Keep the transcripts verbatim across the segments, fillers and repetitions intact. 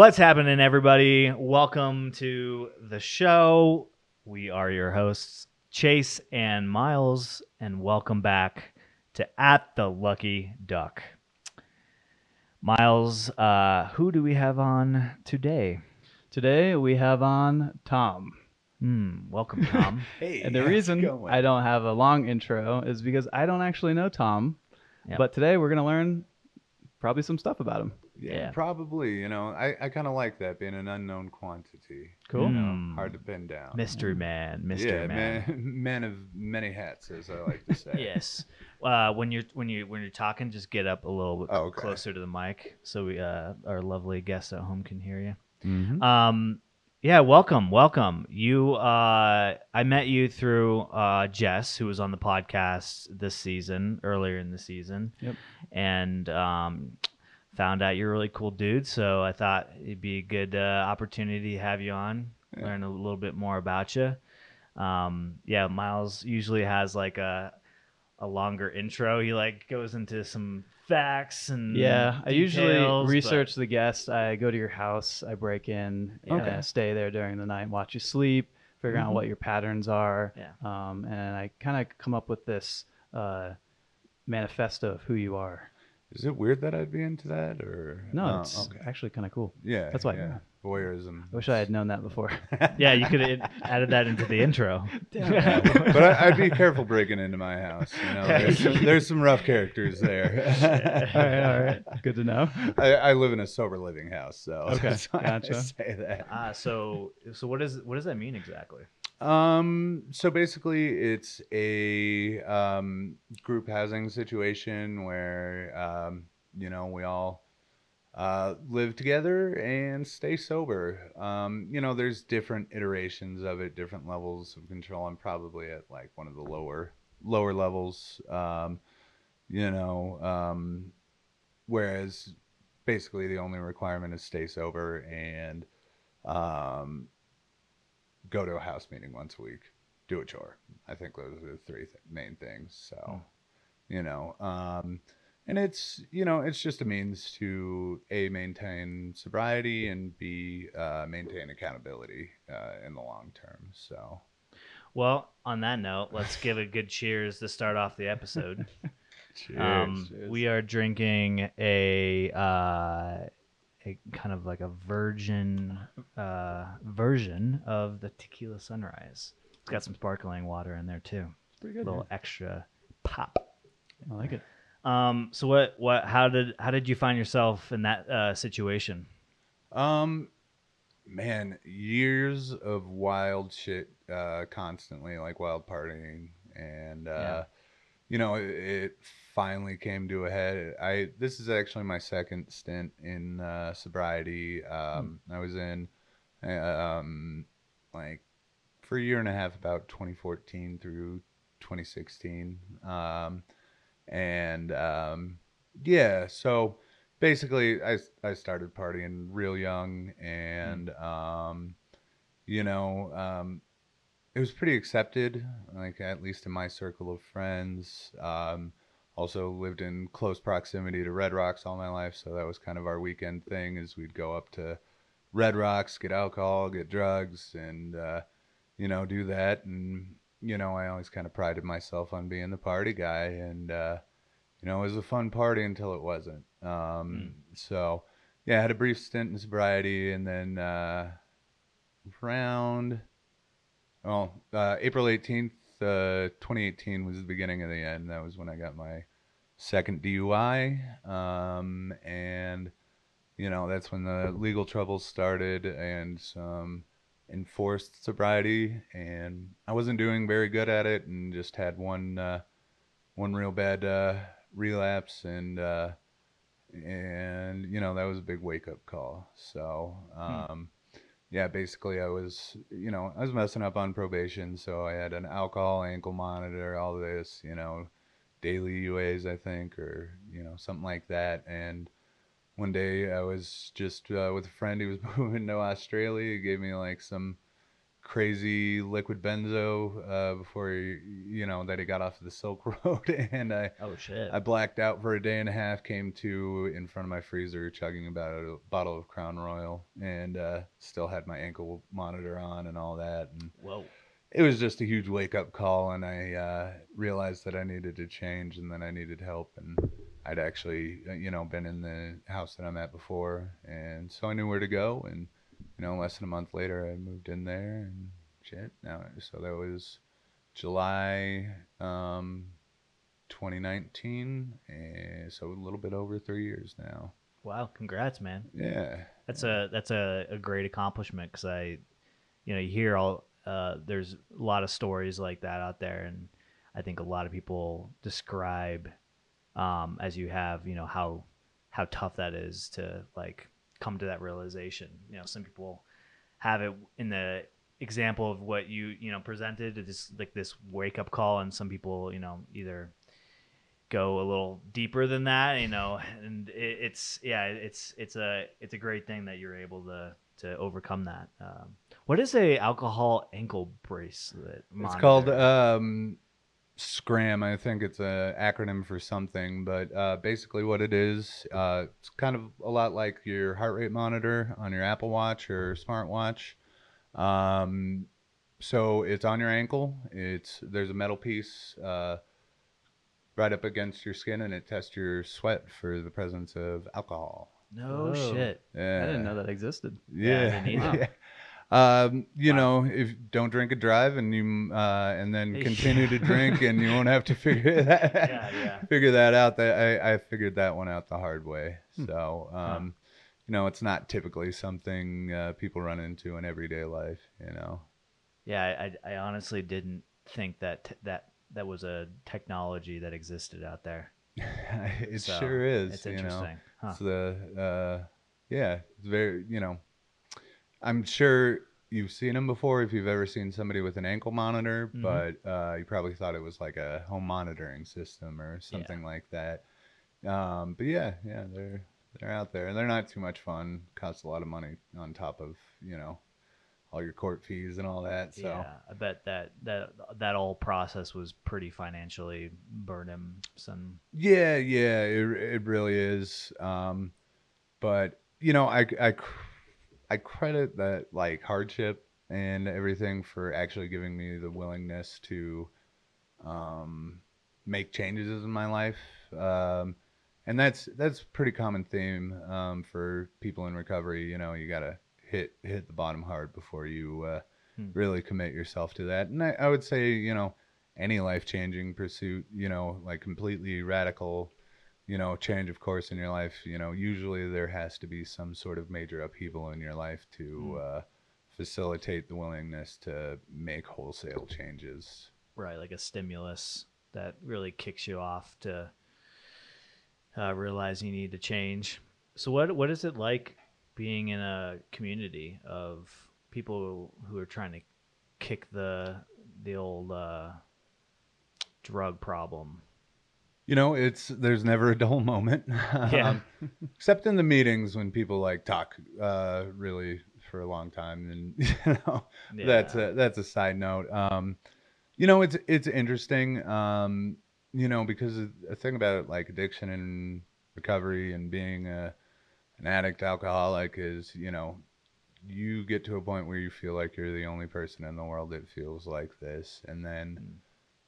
What's happening, everybody? Welcome to the show. We are your hosts, Chase and Miles, and welcome back to At the Lucky Duck. Miles, uh, who do we have on today? Today we have on Tom. Mm, welcome, Tom. Hey, and the reason going? I don't have a long intro is because I don't actually know Tom, yep. But today we're going to learn probably some stuff about him. Yeah, yeah, probably. You know, I, I kind of like that, being an unknown quantity. Cool. You know, mm. Hard to pin down. Mystery man. Mystery yeah, man. man. Man of many hats, as I like to say. Yes. Uh, when you're when you when you're talking, just get up a little bit oh, okay. closer to the mic, so we uh, our lovely guests at home can hear you. Mm-hmm. Um. Yeah. Welcome. Welcome. You. Uh. I met you through uh Jess, who was on the podcast this season, earlier in the season. Yep. And um. found out you're a really cool dude, so I thought it'd be a good uh, opportunity to have you on, yeah. learn a little bit more about you. Um, yeah, Miles usually has like a a longer intro. He like goes into some facts and yeah. details, I usually research but... the guest. I go to your house, I break in, yeah. okay. stay there during the night, watch you sleep, figure mm-hmm. out what your patterns are, yeah. um, and I kind of come up with this uh, manifesto of who you are. Is it weird that I'd be into that, or no? Oh, it's okay. actually kind of cool. Yeah, that's why. Yeah. Voyeurism. I wish I had known that before. Yeah, you could have added that into the intro. Damn. Yeah. But I, I'd be careful breaking into my house. You know, there's some, there's some rough characters there. all right, all right. Good to know. I, I live in a sober living house, so okay, that's why gotcha. I say that. Ah, so so what is what does that mean exactly? Um, so basically it's a, um, group housing situation where, um, you know, we all, uh, live together and stay sober. Um, you know, there's different iterations of it, different levels of control. I'm probably at like one of the lower, lower levels. Um, you know, um, whereas basically the only requirement is stay sober and, um, go to a house meeting once a week, do a chore. I think those are the three th- main things. So, oh. you know, um, and it's, you know, it's just a means to A, maintain sobriety, and B, uh, maintain accountability uh, in the long term. So, well, on that note, let's give a good cheers to start off the episode. Cheers, um, cheers. We are drinking a, uh, a kind of like a virgin uh, version of the Tequila Sunrise. It's got some sparkling water in there too. It's pretty good. A little yeah. extra pop. I like it. Um, so what? What? How did? How did you find yourself in that uh, situation? Um, man, years of wild shit, uh, constantly, like wild partying, and uh, yeah. you know, it, it finally came to a head. I this is actually my second stint in uh, sobriety. Um, hmm. I was in um, like for a year and a half, about twenty fourteen through twenty sixteen, um, and um, yeah. So basically, I I started partying real young, and hmm. um, you know. Um, It was pretty accepted, like at least in my circle of friends. Um, also lived in close proximity to Red Rocks all my life, so that was kind of our weekend thing, is we'd go up to Red Rocks, get alcohol, get drugs, and, uh, you know, do that. And, you know, I always kind of prided myself on being the party guy, and, uh, you know, it was a fun party until it wasn't. Um, mm. So, yeah, I had a brief stint in sobriety, and then uh, around... Well, uh, April eighteenth, uh, twenty eighteen was the beginning of the end. That was when I got my second D U I. Um, and, you know, that's when the legal troubles started and some enforced sobriety. And I wasn't doing very good at it, and just had one uh, one real bad uh, relapse. And, uh, and you know, that was a big wake-up call. So... Um, hmm. Yeah, basically I was, you know, I was messing up on probation, so I had an alcohol ankle monitor, all this, you know, daily U As, I think, or, you know, something like that. And one day I was just uh, with a friend who was moving to Australia. He gave me like some crazy liquid benzo uh, before, you know, that he got off the Silk Road. And I, oh, shit. I blacked out for a day and a half, came to in front of my freezer chugging about a bottle of Crown Royal, and uh, still had my ankle monitor on and all that. And whoa. It was just a huge wake-up call, and I uh, realized that I needed to change and that I needed help. And I'd actually, you know, been in the house that I'm at before, and so I knew where to go. And, you know, less than a month later, I moved in there and shit. Now, so that was July um, twenty nineteen, and so a little bit over three years now. Wow, congrats, man. Yeah. That's a that's a, a great accomplishment, because I, you know, you hear all... Uh, there's a lot of stories like that out there, and I think a lot of people describe, um, as you have, you know, how how tough that is to like come to that realization. You know, some people have it in the example of what you you know presented. It's like this wake up call, and some people, you know, either go a little deeper than that, you know, and it, it's yeah, it's it's a it's a great thing that you're able to to overcome that. Um, What is a alcohol ankle bracelet monitor? It's called um, Scram. I think it's an acronym for something, but uh, basically what it is, uh, it's kind of a lot like your heart rate monitor on your Apple Watch or smartwatch. Um, so it's on your ankle. It's there's a metal piece uh, right up against your skin, and it tests your sweat for the presence of alcohol. No oh. shit. Yeah. I didn't know that existed. Yeah. yeah Um, you wow. know, if don't drink and drive, and you uh, and then continue to drink, and you won't have to figure that yeah, yeah. figure that out. That I, I figured that one out the hard way. So, um, yeah. you know, it's not typically something uh, people run into in everyday life. You know. Yeah, I I honestly didn't think that t- that that was a technology that existed out there. It so, sure is. It's interesting. You know? Huh. It's the uh, yeah, it's very you know. I'm sure you've seen them before if you've ever seen somebody with an ankle monitor, mm-hmm. but uh, you probably thought it was like a home monitoring system or something yeah. like that. Um, but yeah, yeah, they're they're out there, and they're not too much fun. Costs a lot of money on top of you know all your court fees and all that. So yeah, I bet that that that whole process was pretty financially burdensome. Yeah, yeah, it it really is. Um, but you know, I I. I credit that like hardship and everything for actually giving me the willingness to um, make changes in my life. Um, and that's that's a pretty common theme um, for people in recovery. You know, you got to hit hit the bottom hard before you uh, hmm. really commit yourself to that. And I, I would say, you know, any life-changing pursuit, you know, like completely radical you know, change of course in your life, you know, usually there has to be some sort of major upheaval in your life to mm. uh, facilitate the willingness to make wholesale changes. Right. Like a stimulus that really kicks you off to uh, realize you need to change. So what, what is it like being in a community of people who are trying to kick the, the old uh, drug problem? You know, it's there's never a dull moment, yeah. um, except in the meetings when people like talk uh, really for a long time, and you know yeah. that's a, that's a side note. Um, you know, it's it's interesting, um, you know, because the thing about it, like addiction and recovery and being a, an addict, alcoholic is, you know, you get to a point where you feel like you're the only person in the world that feels like this, and then. Mm.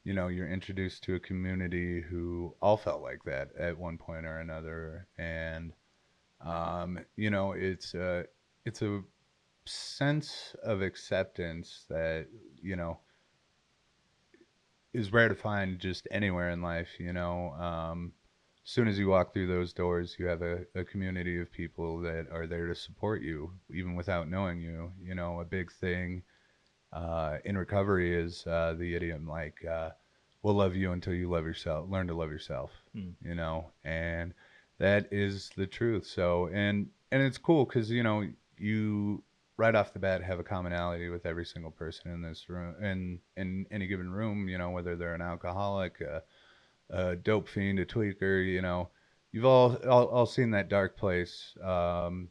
You know, you're introduced to a community who all felt like that at one point or another. And, um, you know, it's a, it's a sense of acceptance that, you know, is rare to find just anywhere in life. You know, um, as soon as you walk through those doors, you have a, a community of people that are there to support you, even without knowing you. You know, a big thing Uh, in recovery is uh, the idiom like uh, we'll love you until you love yourself, learn to love yourself, mm. you know, and that is the truth. So and and it's cool because, you know, you right off the bat have a commonality with every single person in this room and in, in any given room, you know, whether they're an alcoholic, a, a dope fiend, a tweaker, you know, you've all all, all seen that dark place um,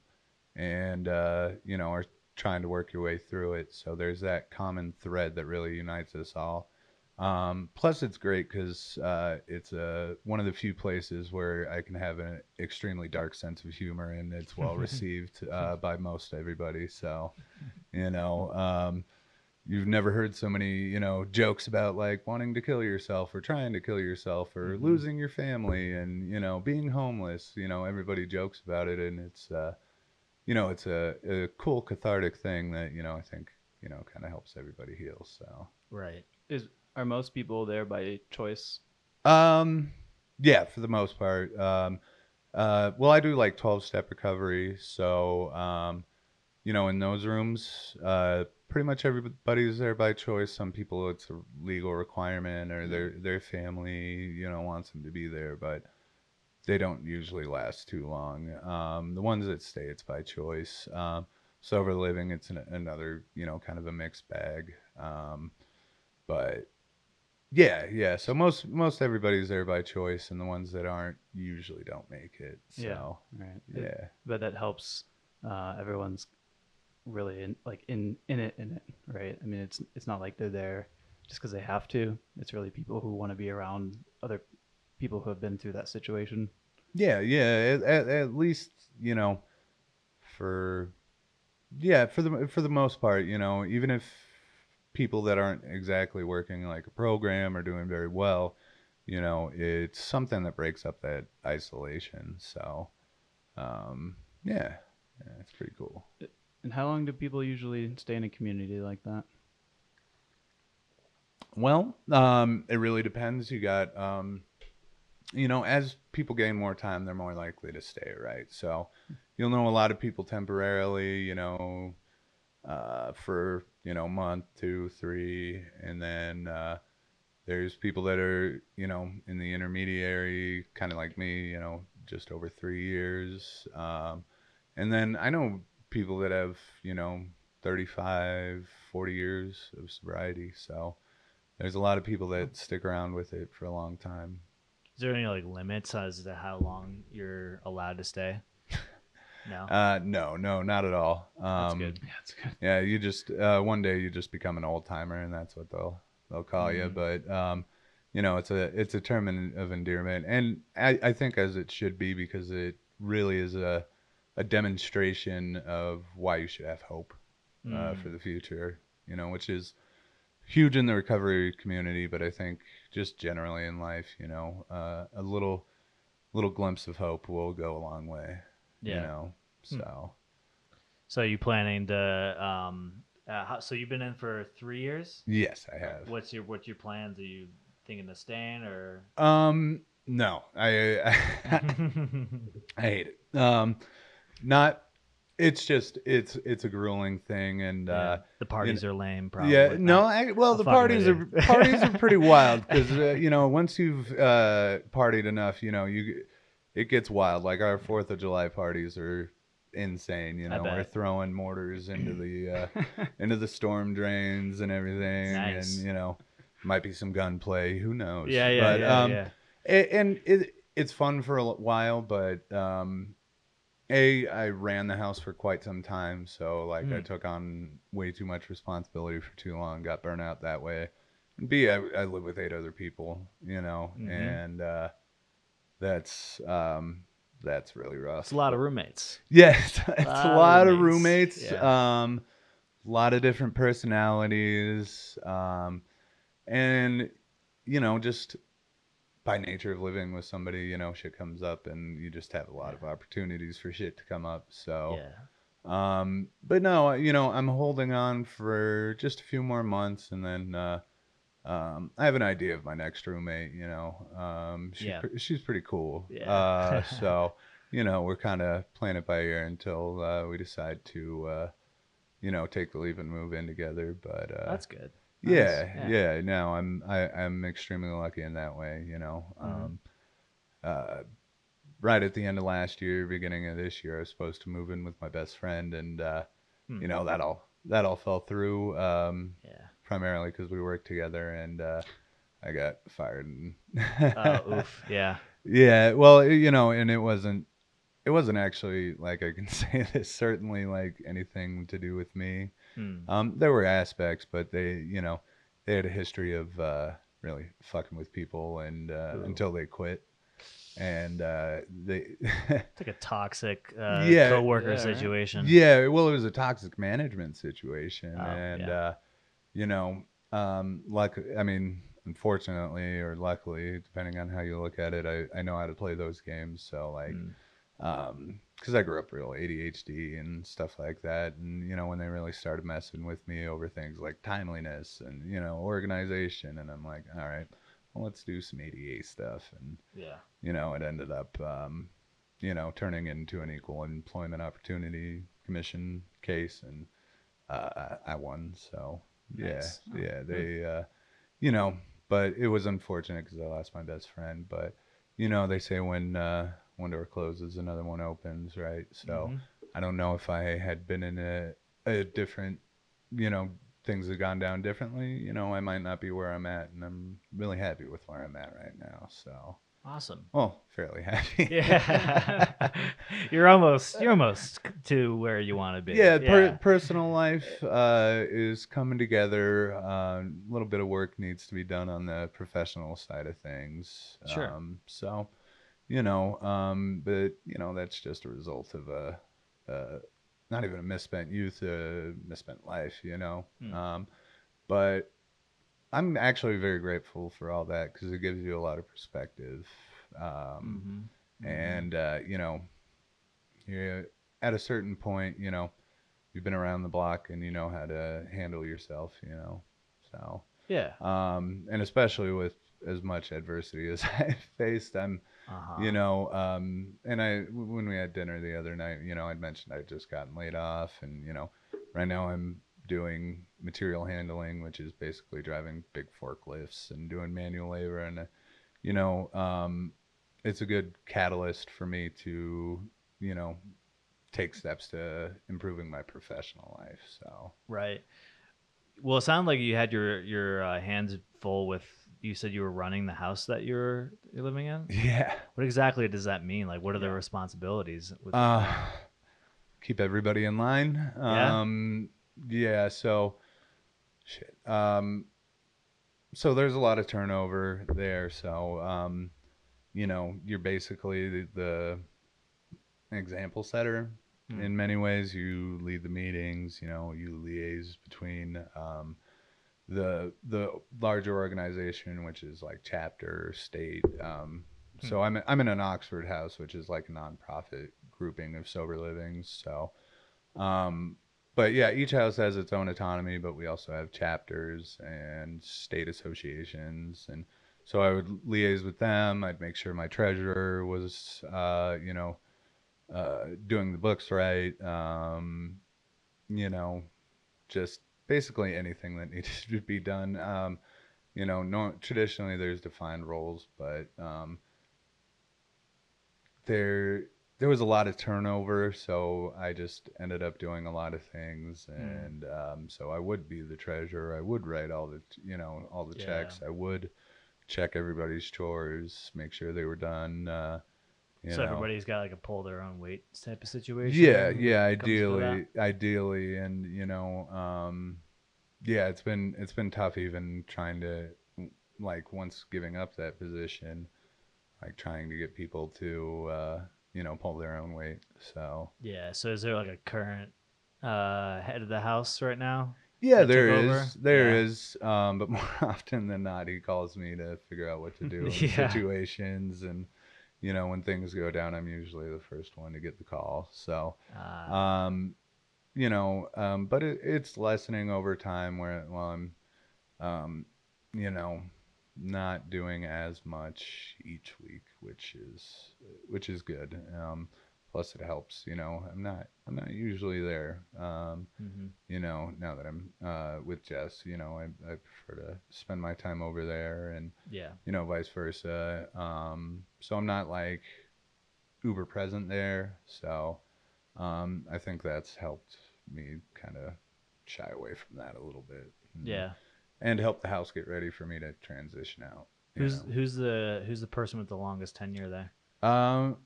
and, uh, you know, are trying to work your way through it. So there's that common thread that really unites us all. Um, plus, it's great because uh, it's a, one of the few places where I can have an extremely dark sense of humor, and it's well received uh, by most everybody. So, you know, um, you've never heard so many, you know, jokes about like wanting to kill yourself or trying to kill yourself or mm-hmm. losing your family and, you know, being homeless. You know, everybody jokes about it, and it's, uh, you know, it's a, a cool cathartic thing that, you know, I think, you know, kind of helps everybody heal. So, right. Is Are most people there by choice? Um, yeah, for the most part. Um, uh, well, I do like twelve-step recovery. So, um, you know, in those rooms, uh, pretty much everybody's there by choice. Some people, it's a legal requirement, or their their family, you know, wants them to be there, but they don't usually last too long. Um, the ones that stay, it's by choice. Um, sober living, it's an, another, you know, kind of a mixed bag. Um, but... Yeah, yeah. So most most everybody's there by choice, and the ones that aren't usually don't make it. So, yeah, right. Yeah. It, but that helps. Uh, everyone's really in, like in in it in it, right? I mean, it's it's not like they're there just because they have to. It's really people who want to be around other people who have been through that situation. Yeah, yeah. At, at least, you know, for yeah for the for the most part, you know, even if people that aren't exactly working like a program or doing very well, you know, it's something that breaks up that isolation. So, um, yeah, yeah, it's pretty cool. And how long do people usually stay in a community like that? Well, um, it really depends. You got, um, you know, as people gain more time, they're more likely to stay, right? So you'll know a lot of people temporarily, you know, uh, for, you know, month, two, three, and then uh, there's people that are, you know, in the intermediary, kind of like me, you know, just over three years. Um, and then I know people that have, you know, thirty-five, forty years of sobriety. So there's a lot of people that stick around with it for a long time. Is there any like limits as to how long you're allowed to stay? No. Uh, no, no, not at all. Um, that's good. Yeah, that's good. Yeah, you just uh, one day you just become an old timer, and that's what they'll they'll call mm-hmm. you. But um, you know, it's a it's a term of endearment, and I, I think as it should be, because it really is a a demonstration of why you should have hope mm-hmm. uh, for the future. You know, which is huge in the recovery community, but I think just generally in life, you know, uh, a little little glimpse of hope will go a long way. Yeah. You know, so. So you planning to? Um, uh, how, so you've been in for three years. Yes, I have. What's your What's your plans? Are you thinking of staying or? Um, no, I I, I hate it. Um, not. It's just it's it's a grueling thing, and yeah. uh, the parties you know, are lame. Probably. Yeah. No. I, well, the parties are parties are pretty wild because uh, you know, once you've uh, partied enough, you know you. It gets wild. Like our Fourth of July parties are insane. You know, we're throwing mortars into the uh, into the storm drains and everything, nice. And you know, might be some gunplay. Who knows? Yeah, yeah, but, yeah. Um, yeah. It, and it it's fun for a while, but um, a I ran the house for quite some time, so like mm. I took on way too much responsibility for too long, got burnt out that way. And B, I, I live with eight other people. You know, mm-hmm. and. Uh, That's um, that's really rough. It's a lot of roommates. Yes, yeah, it's, it's a lot of roommates. Of roommates yeah. Um, a lot of different personalities, um, and you know, just by nature of living with somebody, you know, shit comes up, and you just have a lot yeah. of opportunities for shit to come up. So, yeah. um, but no, you know, I'm holding on for just a few more months, and then. Uh, Um, I have an idea of my next roommate, you know, um, she, yeah. she's pretty cool. Yeah. uh, so, you know, we're kind of playing it by ear until, uh, we decide to, uh, you know, take the leap and move in together. But, uh, that's good. Nice. Yeah, yeah. Yeah. No, I'm, I, I'm extremely lucky in that way, you know, mm-hmm. um, uh, right at the end of last year, beginning of this year, I was supposed to move in with my best friend and, uh, mm-hmm. you know, that all, that all fell through. Um, yeah. Primarily because we worked together, and uh, I got fired. And oh, oof! Yeah. Yeah. Well, you know, and it wasn't It wasn't actually, like, I can say this, certainly, like, anything to do with me. Mm. Um, there were aspects, but they, you know, they had a history of uh, really fucking with people and uh, until they quit. And uh, they... It's like a toxic uh, yeah, co-worker yeah, situation. Right? Yeah, well, it was a toxic management situation. Oh, and, yeah. uh, you know, um, like, I mean... unfortunately or luckily, depending on how you look at it, I, I know how to play those games. So like, mm. um, cause I grew up real A D H D and stuff like that. And, you know, when they really started messing with me over things like timeliness and, you know, organization, and I'm like, all right, well, let's do some A D A stuff. And yeah, you know, it ended up, um, you know, turning into an Equal Employment Opportunity Commission case. And, uh, I, I won. So nice. yeah, oh, yeah, they, uh, you know, but it was unfortunate because I lost my best friend. But, you know, they say when uh, one door closes, another one opens, right? So mm-hmm. I don't know if I had been in a, a different, you know, things had gone down differently. You know, I might not be where I'm at, and I'm really happy with where I'm at right now. So awesome. Well, fairly happy. Yeah, you're almost you're almost to where you want to be. Yeah, yeah. Per personal life uh, is coming together. Uh, a little bit of work needs to be done on the professional side of things. Sure. Um, so, you know, um, but you know that's just a result of a, a not even a misspent youth, a misspent life. You know, mm. um, but. I'm actually very grateful for all that because it gives you a lot of perspective. Um, mm-hmm. Mm-hmm. And, uh, you know, you're at a certain point, you know, you've been around the block and you know how to handle yourself, you know. So, yeah. Um, and especially with as much adversity as I faced, I'm, uh-huh. you know, um, and I, when we had dinner the other night, you know, I'd mentioned I'd just gotten laid off and, you know, right now I'm doing material handling, which is basically driving big forklifts and doing manual labor. And, uh, you know, um, it's a good catalyst for me to, you know, take steps to improving my professional life. So, right. Well, it sounded like you had your, your uh, hands full with, you said you were running the house that you're, you're living in. Yeah. What exactly does that mean? Like, what are the responsibilities? With uh, keep everybody in line. Yeah. Um, Yeah, so shit. Um, so there's a lot of turnover there. So, um, you know, you're basically the, the example setter mm. in many ways. You lead the meetings, you know, you liaise between um, the the larger organization, which is like chapter, state. Um, mm. So I'm, I'm in an Oxford house, which is like a nonprofit grouping of sober living. So, um, but yeah, each house has its own autonomy, but we also have chapters and state associations. And so I would liaise with them. I'd make sure my treasurer was, uh, you know, uh, doing the books right. Um, you know, just basically anything that needed to be done. Um, you know, no, traditionally there's defined roles, but um, there... there was a lot of turnover, so I just ended up doing a lot of things. And mm. um, so I would be the treasurer. I would write all the, you know, all the yeah. checks. I would check everybody's chores, make sure they were done. Uh, you so know. Everybody's got like a pull their own weight type of situation. Yeah, yeah, ideally, ideally, and you know, um, yeah, it's been it's been tough even trying to like once giving up that position, like trying to get people to. Uh, you know, pull their own weight. So, yeah. So is there like a current, uh, head of the house right now? Yeah, there is, there yeah. is. Um, but more often than not, he calls me to figure out what to do in yeah. situations. And, you know, when things go down, I'm usually the first one to get the call. So, uh, um, you know, um, but it, it's lessening over time where, well, I'm, um, you know, not doing as much each week, which is which is good. Um plus it helps, you know, i'm not i'm not usually there. um mm-hmm. You know, now that I'm uh with Jess, you know, I, I prefer to spend my time over there, and yeah, you know, vice versa. Um so I'm not like uber present there, so um I think that's helped me kind of shy away from that a little bit, and, yeah and help the house get ready for me to transition out. Who's know? who's the who's the person with the longest tenure there? Um,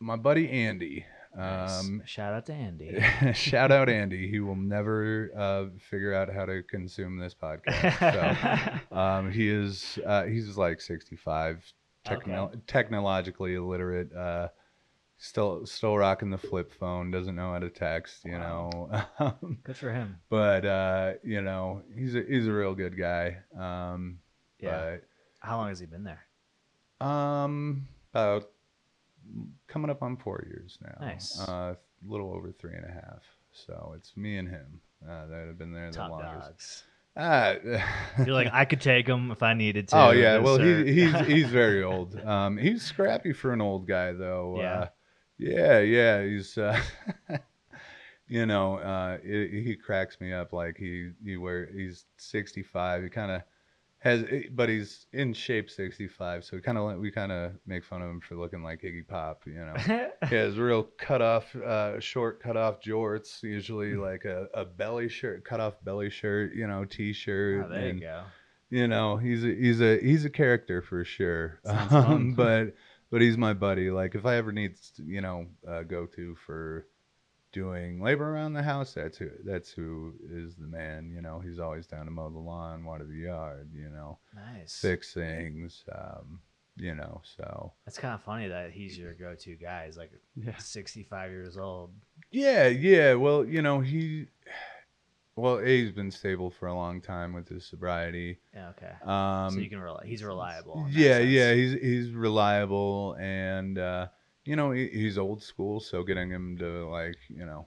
my buddy Andy. Nice. Um, shout out to Andy. Shout out Andy. He will never uh, figure out how to consume this podcast. So, um, he is uh, he's like sixty-five, techno okay. technologically illiterate, uh, still still rocking the flip phone, doesn't know how to text, you wow. know. Good for him. But uh, you know, he's a, he's a real good guy. Um, yeah. But, how long has he been there? Um, about. Coming up on four years now. Nice. Uh, a little over three and a half. So it's me and him uh, that have been there the Top longest. Dogs. Uh, You're like, I could take him if I needed to. Oh yeah, well he, he's he's very old. Um, he's scrappy for an old guy though. Yeah, uh, yeah, yeah. He's, uh, you know, uh, it, he cracks me up. Like he he wear he's sixty-five. He kind of. Has, but he's in shape sixty-five, so we kind of we kind of make fun of him for looking like Iggy Pop, you know. He has real cut off, uh, short cut off jorts, usually like a, a belly shirt, cut off belly shirt, you know, t-shirt. Oh, there and, you go. You know, he's a, he's a he's a character for sure. Um, but but he's my buddy. Like if I ever need, you know, uh, go to for doing labor around the house, that's who that's who is the man, you know. He's always down to mow the lawn, water the yard, you know. Nice. Fix things, um you know. So that's kind of funny that he's your go-to guy. He's like yeah. sixty-five years old. Yeah, yeah. Well, you know, he well a, he's been stable for a long time with his sobriety. Yeah, okay. Um so you can rely he's reliable. Yeah, yeah, he's he's reliable. And uh you know, he's old school, so getting him to like, you know,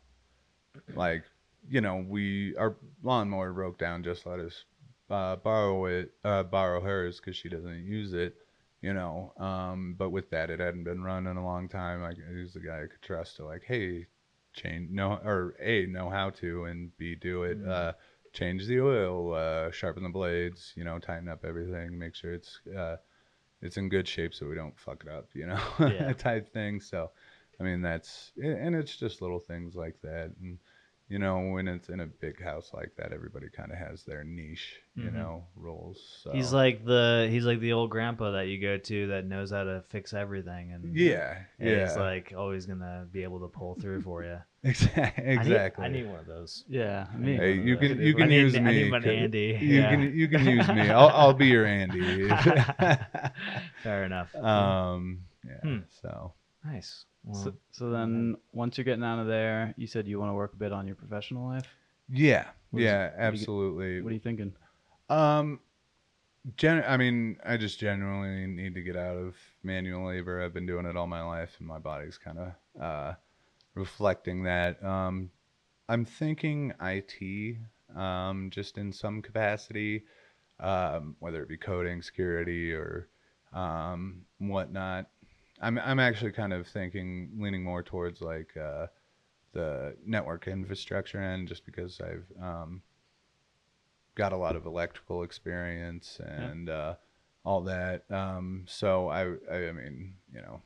like, you know, we our lawnmower broke down. Just let us uh, borrow it, uh, borrow hers because she doesn't use it, you know. Um, but with that, it hadn't been run in a long time. Like, he's the guy I could trust to like, hey, change no or a know how to, and b do it. Uh, change the oil, uh, sharpen the blades, you know, tighten up everything, make sure it's. Uh, It's in good shape so we don't fuck it up, you know, yeah. type thing. So, I mean, that's, and it's just little things like that. And, you know, when it's in a big house like that, everybody kind of has their niche, you mm-hmm. know, roles. So. He's like the, he's like the old grandpa that you go to that knows how to fix everything. And yeah, and yeah. he's like always going to be able to pull through for you. Exactly. Exactly. I need, I need one of those. Yeah. I mean, hey, you can, you can I use need, me. I need one Andy. You yeah. can, you can use me. I'll, I'll be your Andy. Fair enough. Um, yeah. Hmm. So nice. Well, so, so then once you're getting out of there, you said you want to work a bit on your professional life. Yeah. What yeah, is, absolutely. What are you, what are you thinking? Um, gen- I mean, I just genuinely need to get out of manual labor. I've been doing it all my life and my body's kind of, uh, reflecting that. um I'm thinking I T, um just in some capacity, um whether it be coding, security, or um whatnot. I'm I'm actually kind of thinking leaning more towards like uh the network infrastructure end, just because I've um got a lot of electrical experience and yeah. uh all that. um so I I, I mean, you know,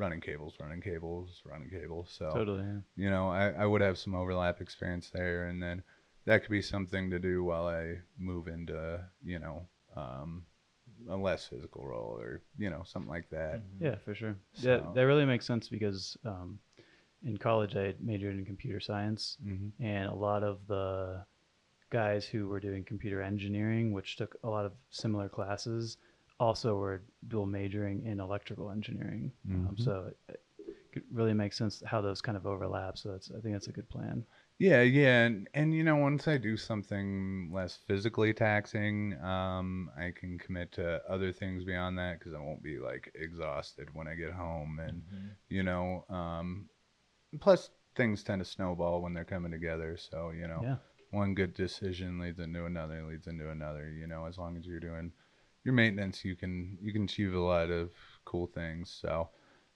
running cables, running cables, running cables. So, totally, yeah. you know, I, I would have some overlap experience there. And then that could be something to do while I move into, you know, um, a less physical role or, you know, something like that. Yeah, for sure. So. Yeah, that really makes sense because um, in college I majored in computer science, mm-hmm. and a lot of the guys who were doing computer engineering, which took a lot of similar classes, also were dual majoring in electrical engineering. Mm-hmm. Um, so it, it really makes sense how those kind of overlap. So that's, I think that's a good plan. Yeah. Yeah. And, and you know, once I do something less physically taxing, um, I can commit to other things beyond that. 'Cause I won't be like exhausted when I get home and, mm-hmm. you know, um, plus things tend to snowball when they're coming together. So, you know, yeah. one good decision leads into another, leads into another, you know, as long as you're doing your maintenance, you can you can achieve a lot of cool things. So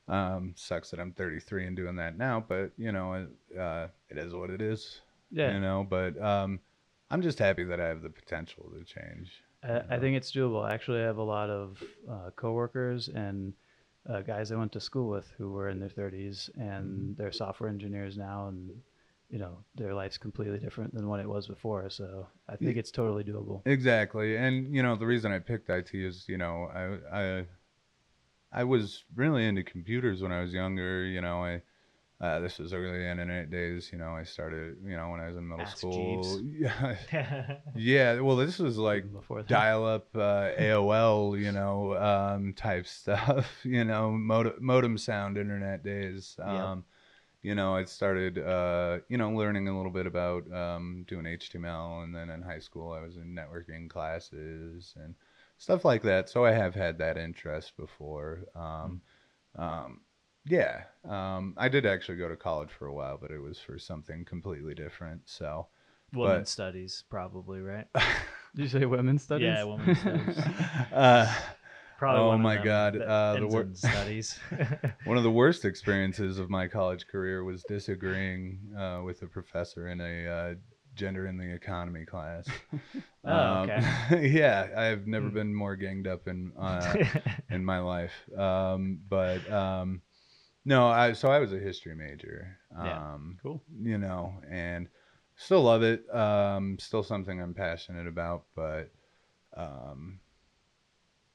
um sucks that I'm thirty-three and doing that now, but you know, uh it is what it is. Yeah, you know. But um I'm just happy that I have the potential to change. I, you know? I think it's doable. Actually, I have a lot of uh coworkers and uh, guys I went to school with who were in their thirties and mm-hmm. they're software engineers now, and you know, their life's completely different than what it was before. So I think it's totally doable. Exactly. And, you know, the reason I picked I T is, you know, I, I, I was really into computers when I was younger. You know, I uh, this was early in the internet days. You know, I started, you know, when I was in middle Ask school. Yeah. Yeah. Well, this was like dial-up uh, A O L, you know, um, type stuff. You know, modem, modem sound internet days. Um, yeah. You know, I started, uh, you know, learning a little bit about um, doing H T M L, and then in high school I was in networking classes and stuff like that. So I have had that interest before. Um, um, yeah. Um, I did actually go to college for a while, but it was for something completely different. So women's but, studies probably, right? Did you say women's studies? Yeah, women's studies. uh, probably. Oh my God. Uh, the wor- studies. One of the worst experiences of my college career was disagreeing uh, with a professor in a uh, gender in the economy class. Oh, um, okay. Yeah, I've never mm. been more ganged up in uh, in my life. Um, but um, no, I so I was a history major. Um, yeah. Cool. You know, and still love it. Um, still something I'm passionate about, but um,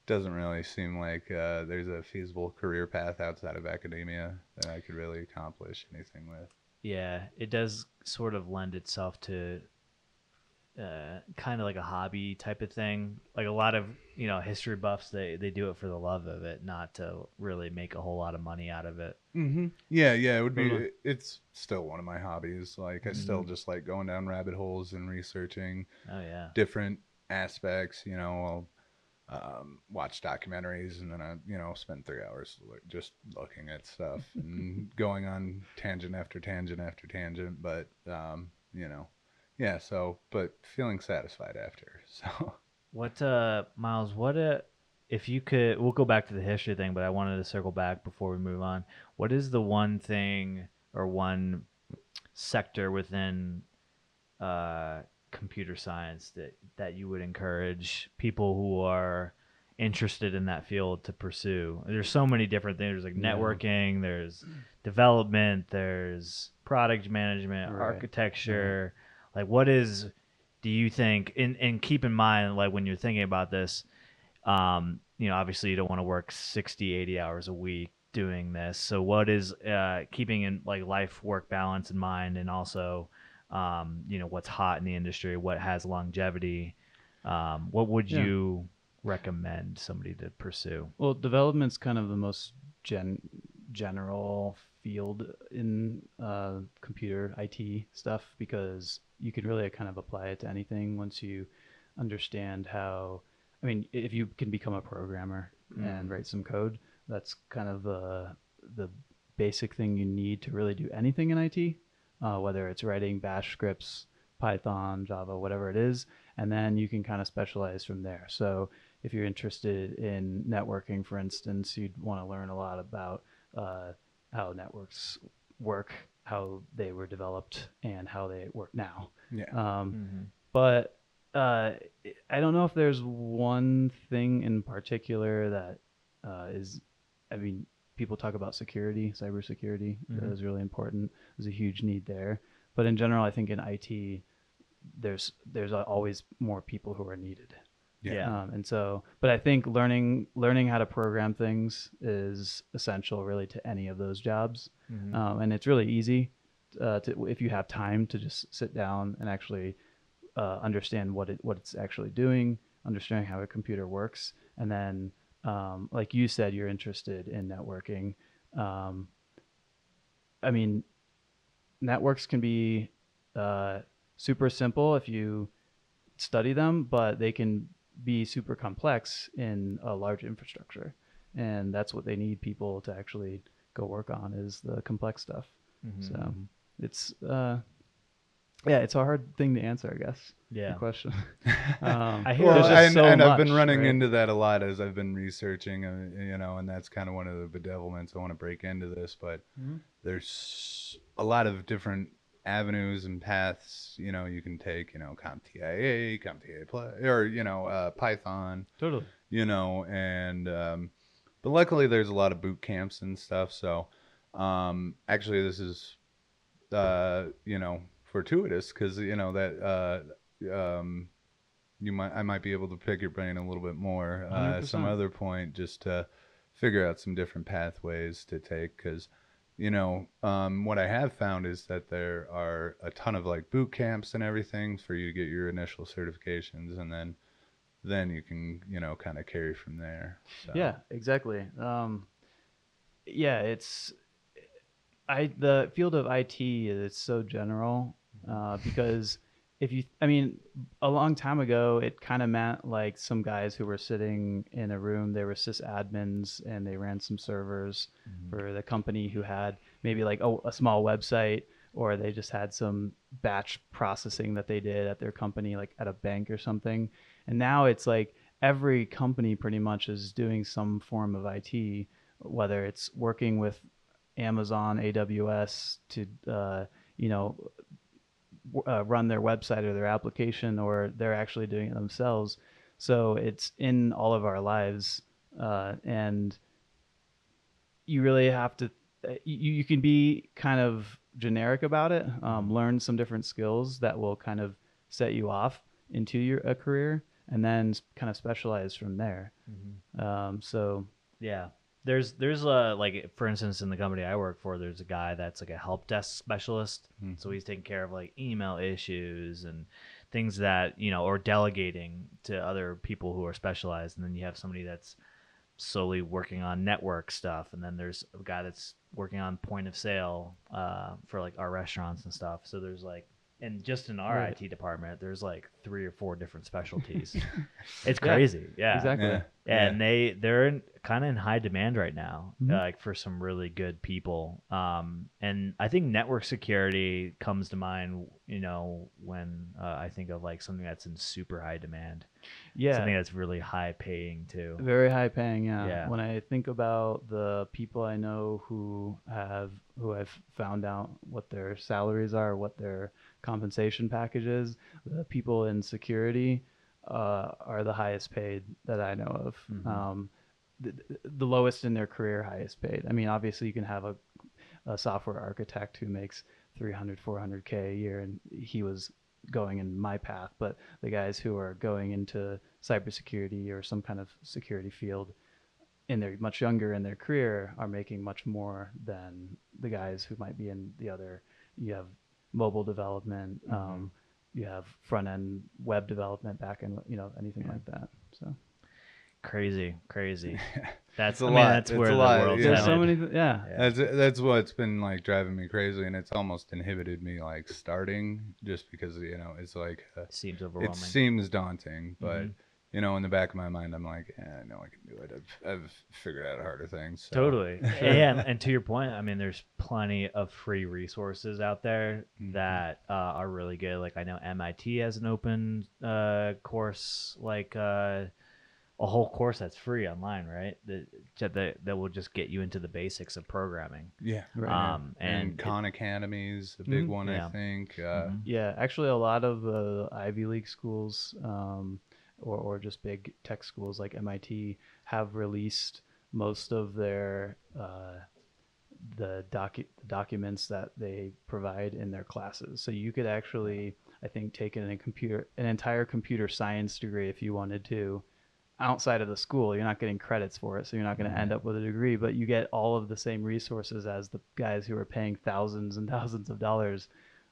doesn't really seem like uh, there's a feasible career path outside of academia that I could really accomplish anything with. Yeah, it does sort of lend itself to uh, kind of like a hobby type of thing. Like a lot of, you know, history buffs, they, they do it for the love of it, not to really make a whole lot of money out of it. Mm-hmm. Yeah, yeah, it would be. Mm-hmm. It's still one of my hobbies. Like I mm-hmm. still just like going down rabbit holes and researching oh, yeah. different aspects. You know, I'll um, watch documentaries and then I, you know, spend three hours just looking at stuff and going on tangent after tangent after tangent. But, um, you know, yeah. So, but feeling satisfied after. So what, uh, Miles, what, uh, if you could, we'll go back to the history thing, but I wanted to circle back before we move on. What is the one thing or one sector within, uh, computer science that that you would encourage people who are interested in that field to pursue? There's so many different things. There's like networking, yeah. there's development, there's product management, right. architecture. Yeah. Like what is, do you think, and, and keep in mind, like when you're thinking about this, um, you know, obviously you don't want to work sixty, eighty hours a week doing this. So what is uh, keeping in like life work balance in mind, and also Um, you know, what's hot in the industry, what has longevity, um, what would yeah. you recommend somebody to pursue? Well, development's kind of the most gen- general field in uh, computer I T stuff, because you can really kind of apply it to anything once you understand how, I mean, if you can become a programmer mm. and write some code, that's kind of uh, the basic thing you need to really do anything in I T. Uh, whether it's writing bash scripts, Python, Java, whatever it is, and then you can kind of specialize from there. So if you're interested in networking, for instance, you'd want to learn a lot about uh, how networks work, how they were developed, and how they work now. Yeah. Um, mm-hmm. But uh, I don't know if there's one thing in particular that uh, is, I mean, people talk about security, cybersecurity mm-hmm. that is really important. There's a huge need there. But in general, I think in I T, there's there's always more people who are needed. Yeah. Um, and so, but I think learning learning how to program things is essential, really, to any of those jobs. Mm-hmm. Um, and it's really easy uh, to, if you have time to just sit down and actually uh, understand what it what it's actually doing, understanding how a computer works, and then. Um, like you said, you're interested in networking. Um, I mean, networks can be uh, super simple if you study them, but they can be super complex in a large infrastructure. And that's what they need people to actually go work on, is the complex stuff. Mm-hmm. So it's, uh, yeah, it's a hard thing to answer, I guess. Yeah. Question. Um, I hear well, just and, so and much, I've been running right? into that a lot as I've been researching, uh, you know, and that's kind of one of the bedevilments. I want to break into this, but mm-hmm. there's a lot of different avenues and paths, you know, you can take, you know, CompTIA, CompTIA Plus, or, you know, uh, Python. Totally. You know, and, um, but luckily there's a lot of boot camps and stuff. So, um, actually this is, uh, you know, fortuitous, because you know that uh um you might I might be able to pick your brain a little bit more uh, at some other point, just to figure out some different pathways to take, because, you know, um, what I have found is that there are a ton of like boot camps and everything for you to get your initial certifications, and then then you can, you know, kind of carry from there. So. Yeah, exactly. Um, yeah, it's I the field of I T is so general uh, because if you, I mean, a long time ago, it kind of meant like some guys who were sitting in a room, they were sysadmins and they ran some servers mm-hmm. for the company who had maybe like a, a small website, or they just had some batch processing that they did at their company, like at a bank or something. And now it's like every company pretty much is doing some form of I T, whether it's working with Amazon, A W S to, uh, you know, uh, run their website or their application, or they're actually doing it themselves. So it's in all of our lives. Uh, and you really have to, you, you can be kind of generic about it, um, learn some different skills that will kind of set you off into your a career, and then kind of specialize from there. Mm-hmm. Um, so yeah, there's, there's a, like, for instance, in the company I work for, there's a guy that's like a help desk specialist. Mm-hmm. So he's taking care of like email issues and things that, you know, or delegating to other people who are specialized. And then you have somebody that's solely working on network stuff. And then there's a guy that's working on point of sale, uh, for like our restaurants and stuff. So there's like, and just in our right. I T department, there's like three or four different specialties. It's crazy. Yeah, yeah. Exactly. Yeah. And yeah. they, they're in, kind of in high demand right now, mm-hmm. like for some really good people. Um, and I think network security comes to mind, you know, when uh, I think of like something that's in super high demand. Yeah. Something that's really high paying too. Very high paying. Yeah. yeah. When I think about the people I know who have, who I've found out what their salaries are, what their compensation packages, the people in security uh, are the highest paid that I know of. Mm-hmm. Um, the, the lowest in their career, highest paid. I mean, obviously you can have a, a software architect who makes three hundred, four hundred K a year, and he was going in my path, but the guys who are going into cybersecurity or some kind of security field and they're much younger in their career are making much more than the guys who might be in the other. You have mobile development, mm-hmm. um, you have front end web development, back end, you know, anything yeah. like that. So crazy, crazy. That's a I mean, lot. That's it's where the world's yeah. There's so many. Th- yeah. yeah. That's that's what's been like driving me crazy, and it's almost inhibited me like starting, just because, you know, it's like uh, it seems overwhelming. It seems daunting, but mm-hmm. you know, in the back of my mind, I'm like, eh, I know I can do it. I've I've figured out harder things. So. Totally. Yeah, and to your point, I mean, there's plenty of free resources out there mm-hmm. that uh, are really good. Like I know M I T has an open uh, course, like uh, a whole course that's free online, right? That, that that will just get you into the basics of programming. Yeah. Right. Um, and and Khan it, Academy's a big mm-hmm, one, yeah. I think. Uh, mm-hmm. Yeah, actually, a lot of the uh, Ivy League schools. Um, Or, or just big tech schools like M I T have released most of their uh, the docu- documents that they provide in their classes. So you could actually, I think, take in a computer an entire computer science degree if you wanted to, outside of the school. You're not getting credits for it, so you're not going to end up with a degree, but you get all of the same resources as the guys who are paying thousands and thousands of dollars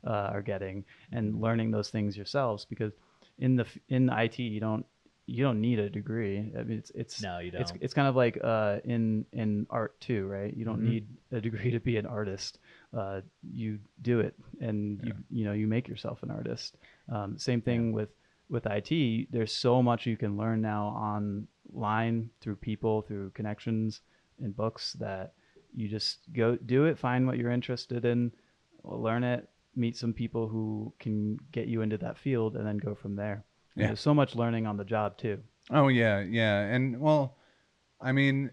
uh, are getting, and learning those things yourselves, because in the in I T you don't you don't need a degree. I mean, it's it's no, you don't. It's, it's kind of like uh in in art too, right? You don't mm-hmm. need a degree to be an artist. Uh, you do it, and yeah. you you know you make yourself an artist. Um, same thing yeah. with with I T. There's so much you can learn now online through people, through connections, and books, that you just go do it. Find what you're interested in, learn it. Meet some people who can get you into that field, and then go from there. Yeah. There's so much learning on the job too. Oh yeah. Yeah. And well, I mean,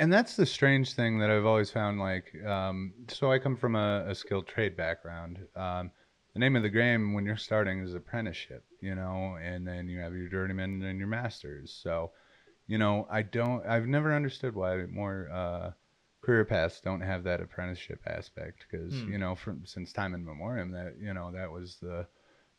and that's the strange thing that I've always found, like, um, so I come from a, a skilled trade background. Um, the name of the game when you're starting is apprenticeship, you know, and then you have your journeyman and your masters. So, you know, I don't, I've never understood why more, uh, career paths don't have that apprenticeship aspect, because mm. you know, from since time in memoriam, that, you know, that was the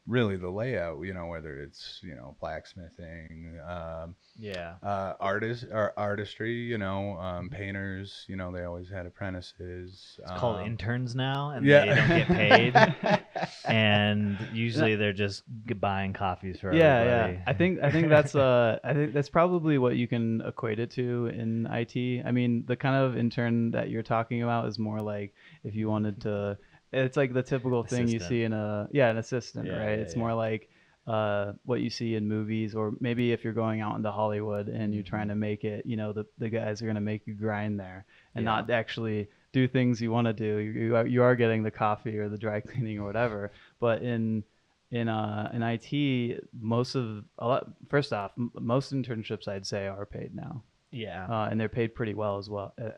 really the layout, you know, whether it's, you know, blacksmithing, um, yeah, uh, artists or artistry, you know, um, painters, you know, they always had apprentices. It's um, called interns now, and yeah. they don't get paid. And usually they're just buying coffees for yeah, everybody. Yeah, I think I think that's uh I think that's probably what you can equate it to in I T. I mean, the kind of intern that you're talking about is more like if you wanted to. It's like the typical thing assistant. You see in a, yeah, an assistant, yeah, right? Yeah, it's yeah. more like uh, what you see in movies, or maybe if you're going out into Hollywood and you're trying to make it, you know, the, the guys are going to make you grind there and yeah. not actually do things you want to do. You, you, are, you are getting the coffee or the dry cleaning or whatever. But in in uh, in I T, most of, a lot, first off, m most internships I'd say are paid now. Yeah. Uh, and they're paid pretty well as well. Uh,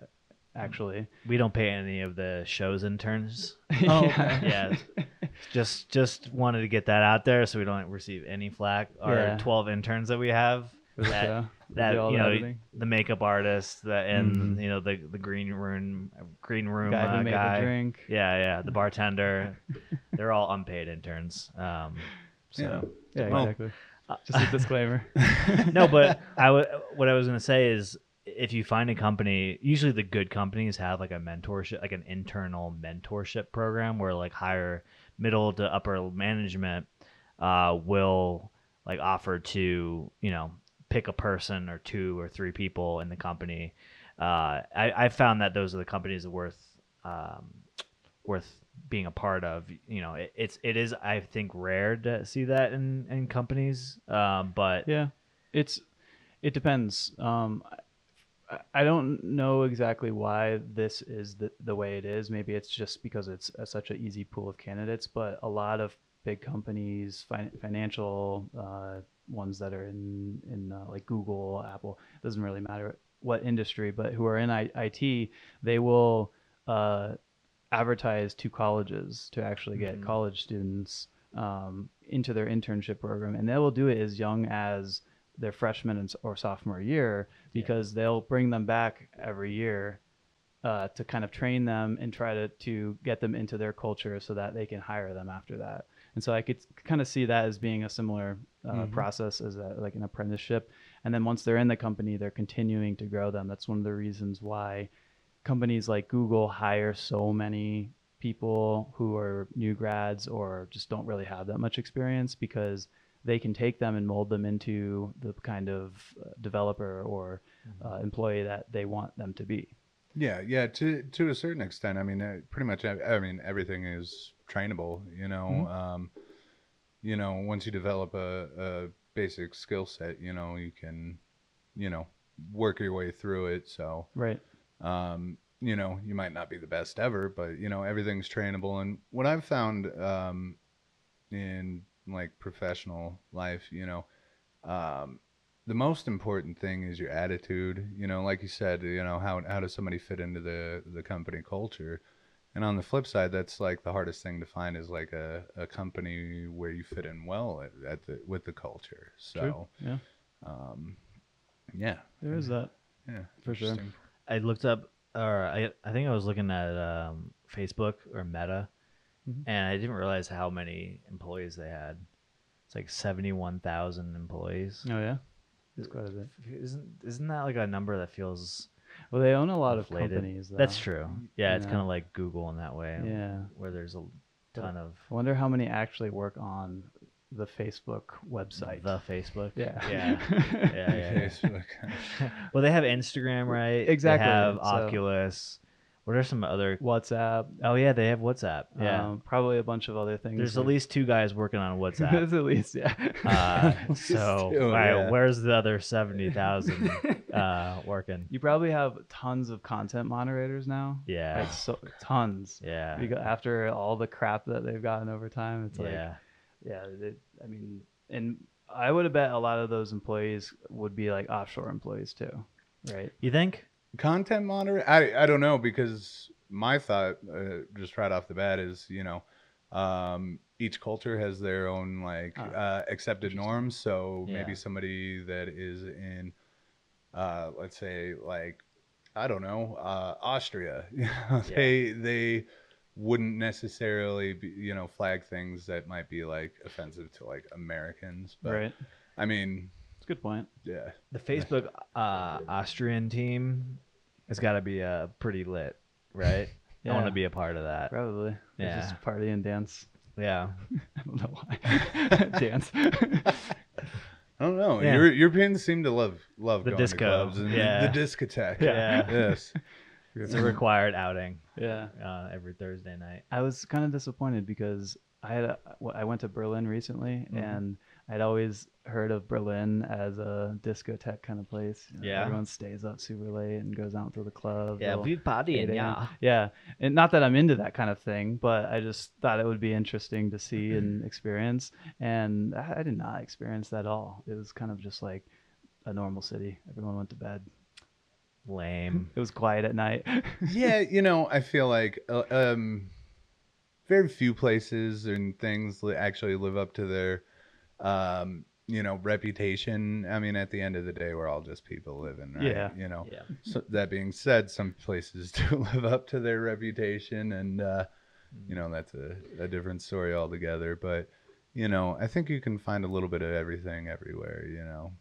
Actually, we don't pay any of the show's interns. Oh, yeah. yeah, just just wanted to get that out there so we don't receive any flack. Our yeah. twelve interns that we have, that, yeah. that you know, everything. The makeup artist, the and mm-hmm. you know the the green room green room guy, uh, who made guy. A drink. Yeah, yeah, the bartender. They're all unpaid interns. Um, so yeah, yeah well, exactly. Uh, just a disclaimer. No, but I w what I was gonna say is, if you find a company, usually the good companies have like a mentorship, like an internal mentorship program where like higher middle to upper management uh, will like offer to, you know, pick a person or two or three people in the company. Uh, I, I found that those are the companies worth, um, worth being a part of, you know, it, it's, it is, I think, rare to see that in, in companies. Um, but yeah, it's, it depends. Um, I don't know exactly why this is the, the way it is. Maybe it's just because it's a, such an easy pool of candidates, but a lot of big companies, fin financial uh, ones that are in, in uh, like Google, Apple, doesn't really matter what industry, but who are in I T, they will uh, advertise to colleges to actually get mm-hmm. college students um, into their internship program. And they will do it as young as their freshman or sophomore year, because yeah. they'll bring them back every year uh, to kind of train them and try to, to get them into their culture so that they can hire them after that. And so I could kind of see that as being a similar uh, mm-hmm. process as a, like an apprenticeship. And then once they're in the company, they're continuing to grow them. That's one of the reasons why companies like Google hire so many people who are new grads or just don't really have that much experience, because they can take them and mold them into the kind of developer or uh, employee that they want them to be. Yeah, yeah, to to a certain extent. I mean, pretty much. I mean, everything is trainable. You know, mm-hmm. um, you know, once you develop a, a basic skill set, you know, you can, you know, work your way through it. So right. Um, you know, you might not be the best ever, but you know, everything's trainable. And what I've found um, in like professional life, you know, um, the most important thing is your attitude. You know, like you said, you know, how, how does somebody fit into the, the company culture? And on the flip side, that's like the hardest thing to find is like a, a company where you fit in well at, at the, with the culture. So, true. Yeah. Um, yeah, there is that. Yeah, for sure. I looked up, or I, I think I was looking at, um, Facebook or Meta, and I didn't realize how many employees they had. It's like seventy-one thousand employees. Oh yeah, it's quite a bit. Isn't isn't that like a number that feels? Well, they own a lot inflated. Of companies, though. That's true. Yeah, you it's kind of like Google in that way. Yeah, where there's a ton but of. I wonder how many actually work on the Facebook website. The Facebook. Yeah. Yeah. yeah, yeah, yeah. Facebook. Well, they have Instagram, right? Exactly. They have so. Oculus. What are some other WhatsApp? Oh yeah, they have WhatsApp. Yeah, um, probably a bunch of other things. There's like... at least two guys working on WhatsApp. There's at least yeah. Uh, at least so two, right, yeah. Where's the other seventy thousand uh, working? You probably have tons of content moderators now. Yeah, like, so tons. Yeah. Because after all the crap that they've gotten over time, it's like yeah, yeah. They, I mean, and I would have bet a lot of those employees would be like offshore employees too, right? You think? Content moderator? I, I don't know, because my thought uh, just right off the bat is, you know, um, each culture has their own like uh, uh, accepted norms. So yeah. maybe somebody that is in, uh, let's say like, I don't know, uh, Austria, they, yeah. they wouldn't necessarily be, you know, flag things that might be like offensive to like Americans. But right. I mean, it's a good point. Yeah. The Facebook uh, Austrian team has got to be uh, pretty lit, right? Yeah. I want to be a part of that. Probably. Yeah. It's just party and dance. Yeah. I don't know why. Dance. I don't know. Yeah. Euro- Europeans seem to love love the going disco. To clubs and yeah. the discotheque. Yeah. Yes. It's a required outing. Yeah. Uh, every Thursday night. I was kind of disappointed because I had a, I went to Berlin recently, mm-hmm. and I'd always heard of Berlin as a discotheque kind of place. You know, yeah. Everyone stays up super late and goes out to the club. Yeah, we partying. Yeah. Yeah. And not that I'm into that kind of thing, but I just thought it would be interesting to see and experience. And I, I did not experience that at all. It was kind of just like a normal city. Everyone went to bed. Lame. It was quiet at night. Yeah. You know, I feel like, uh, um, very few places and things actually live up to their, um, you know, reputation. I mean, at the end of the day, we're all just people living, right? Yeah. You know, yeah. So that being said, some places do live up to their reputation, and, uh, you know, that's a, a different story altogether. But, you know, I think you can find a little bit of everything everywhere, you know.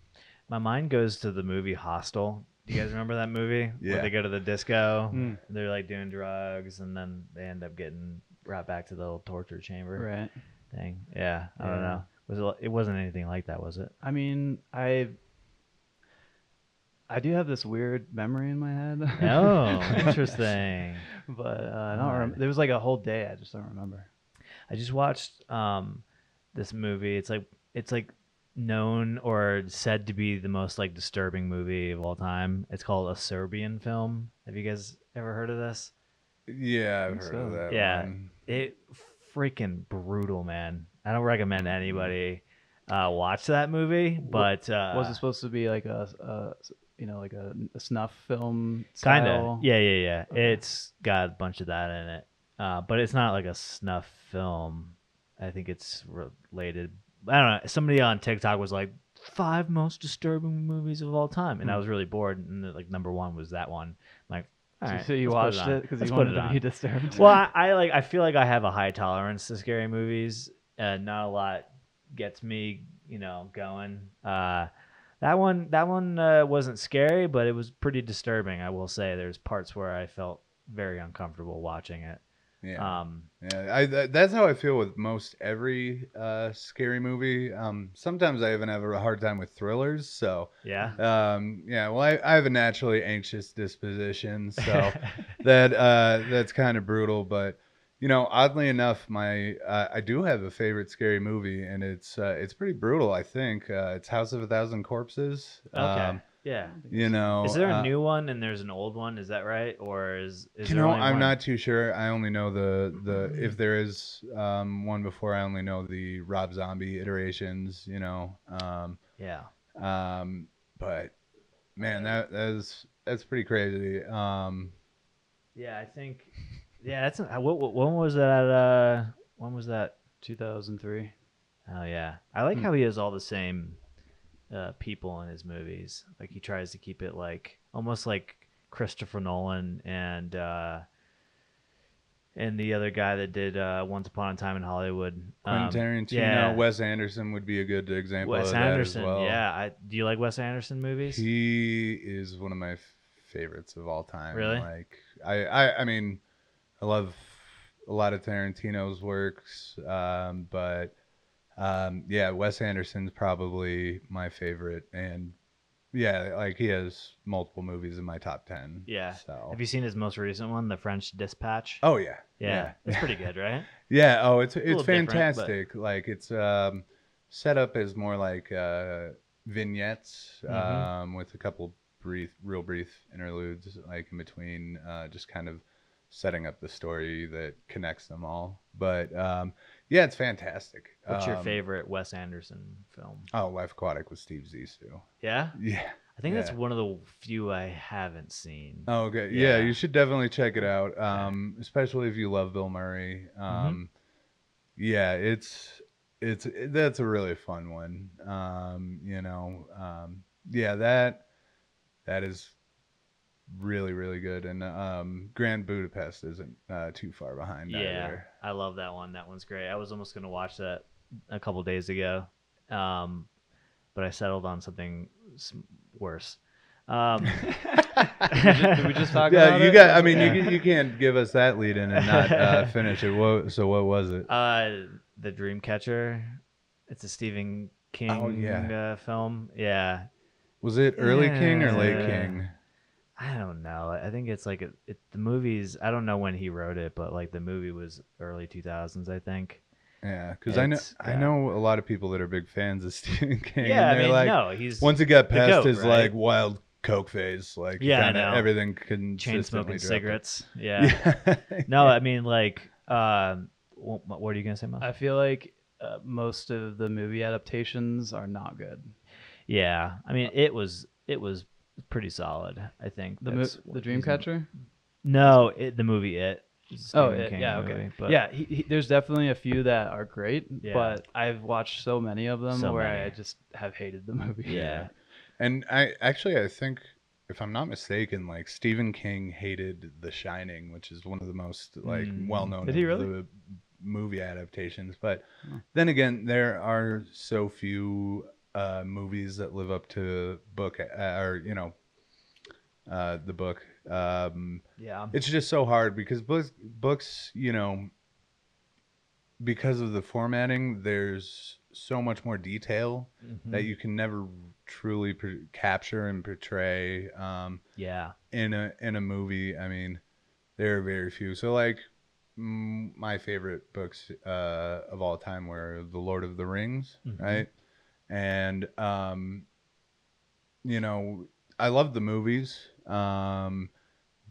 My mind goes to the movie Hostel. Do you guys remember that movie? Yeah. Where they go to the disco, mm. they're like doing drugs, and then they end up getting right back to the old torture chamber right. thing. Yeah, I yeah. don't know. Was it? It wasn't anything like that, was it? I mean, I I do have this weird memory in my head. Oh, interesting. But uh, I don't right. remember. There was like a whole day. I just don't remember. I just watched um, this movie. It's like it's like. known or said to be the most like disturbing movie of all time. It's called A Serbian Film. Have you guys ever heard of this? Yeah, I've heard so. of that. Yeah, one. It freaking brutal, man. I don't recommend anybody uh, watch that movie. But uh, was it supposed to be like a, a you know like a, a snuff film? Kind of. Yeah, yeah, yeah. Okay. It's got a bunch of that in it, uh, but it's not like a snuff film. I think it's related. I don't know. Somebody on TikTok was like, five most disturbing movies of all time. And mm. I was really bored. And like number one was that one. I'm like, all right, so you watched it because you wanted to be disturbed. Well, I, I like. I feel like I have a high tolerance to scary movies. Uh, not a lot gets me, you know, going. Uh, that one, that one uh, wasn't scary, but it was pretty disturbing. I will say, there's parts where I felt very uncomfortable watching it. Yeah, um, yeah. I, th- that's how I feel with most every uh, scary movie. Um, sometimes I even have a hard time with thrillers. So yeah, um, yeah. Well, I, I have a naturally anxious disposition, so that uh, that's kind of brutal. But you know, oddly enough, my uh, I do have a favorite scary movie, and it's uh, it's pretty brutal. I think uh, it's House of a Thousand Corpses. Okay. Um, Yeah, you know, is there a uh, new one and there's an old one? Is that right, or is, is you there know? Only I'm one? Not too sure. I only know the the if there is um, one before. I only know the Rob Zombie iterations. You know, um, yeah. Um, but man, that that's that's pretty crazy. Um, yeah, I think. Yeah, that's what, what when was that? Uh, when was that? two thousand three Oh yeah, I like hmm. how he has all the same. Uh, people in his movies. Like he tries to keep it like almost like Christopher Nolan and uh, and the other guy that did uh, Once Upon a Time in Hollywood. Um, Quentin Tarantino, yeah. Wes Anderson would be a good example Wes of Anderson, that as well. Yeah, I, do you like Wes Anderson movies? He is one of my f- favorites of all time. Really? Like I, I, I mean, I love a lot of Tarantino's works, um, but. Um, yeah, Wes Anderson's probably my favorite, and yeah, like he has multiple movies in my top ten. Yeah. So. Have you seen his most recent one, The French Dispatch? Oh yeah. Yeah, yeah. It's pretty good, right? Yeah. Oh, it's it's, it's fantastic. But... Like it's um, set up as more like uh, vignettes, um, mm-hmm. with a couple brief, real brief interludes, like in between, uh, just kind of setting up the story that connects them all, but. Um, Yeah, it's fantastic. What's your um, favorite Wes Anderson film? Oh, Life Aquatic with Steve Zissou. Yeah? Yeah. I think yeah. that's one of the few I haven't seen. Oh, okay. Yeah, yeah you should definitely check it out, um, okay. especially if you love Bill Murray. Um, mm-hmm. Yeah, it's it's it, that's a really fun one. Um, you know, um, yeah, that that is really, really good. And um, Grand Budapest isn't uh, too far behind. Yeah, either. I love that one. That one's great. I was almost going to watch that a couple days ago, um, but I settled on something worse. Um, did, we just, did we just talk yeah, about you it? Got, I mean, yeah. you, you can't give us that lead in and not uh, finish it. What, so what was it? Uh, the Dreamcatcher. It's a Stephen King oh, yeah. Uh, film. Yeah. Was it early yeah. King or late uh, King? I don't know. I think it's like a, it, the movies. I don't know when he wrote it, but like the movie was early two thousands, I think. Yeah, because I know yeah. I know a lot of people that are big fans of Stephen King. Yeah, and I mean, like, no, he's once it got past goat, his right? like wild coke phase, like yeah, no. everything couldn't chain smoking cigarettes. It. Yeah, yeah. no, yeah. I mean like, uh, what are you gonna say, Mom? I feel like uh, most of the movie adaptations are not good. Yeah, I mean it was it was pretty solid. I think the the Dreamcatcher. No, it, the movie it. Oh it, yeah, movie, okay. But yeah, he, he, there's definitely a few that are great, yeah. but I've watched so many of them so where many. I just have hated the movie. Yeah, and I actually I think if I'm not mistaken, like Stephen King hated The Shining, which is one of the most like mm. well-known Did he really? the movie adaptations. But oh. then again, there are so few uh, movies that live up to book uh, or you know uh, the book. Um, yeah, it's just so hard because books, books, you know, because of the formatting, there's so much more detail mm-hmm. that you can never truly per- capture and portray. Um, yeah, in a in a movie, I mean, there are very few. So like, m- my favorite books uh, of all time were The Lord of the Rings, mm-hmm. right? And um, you know, I love the movies. Um,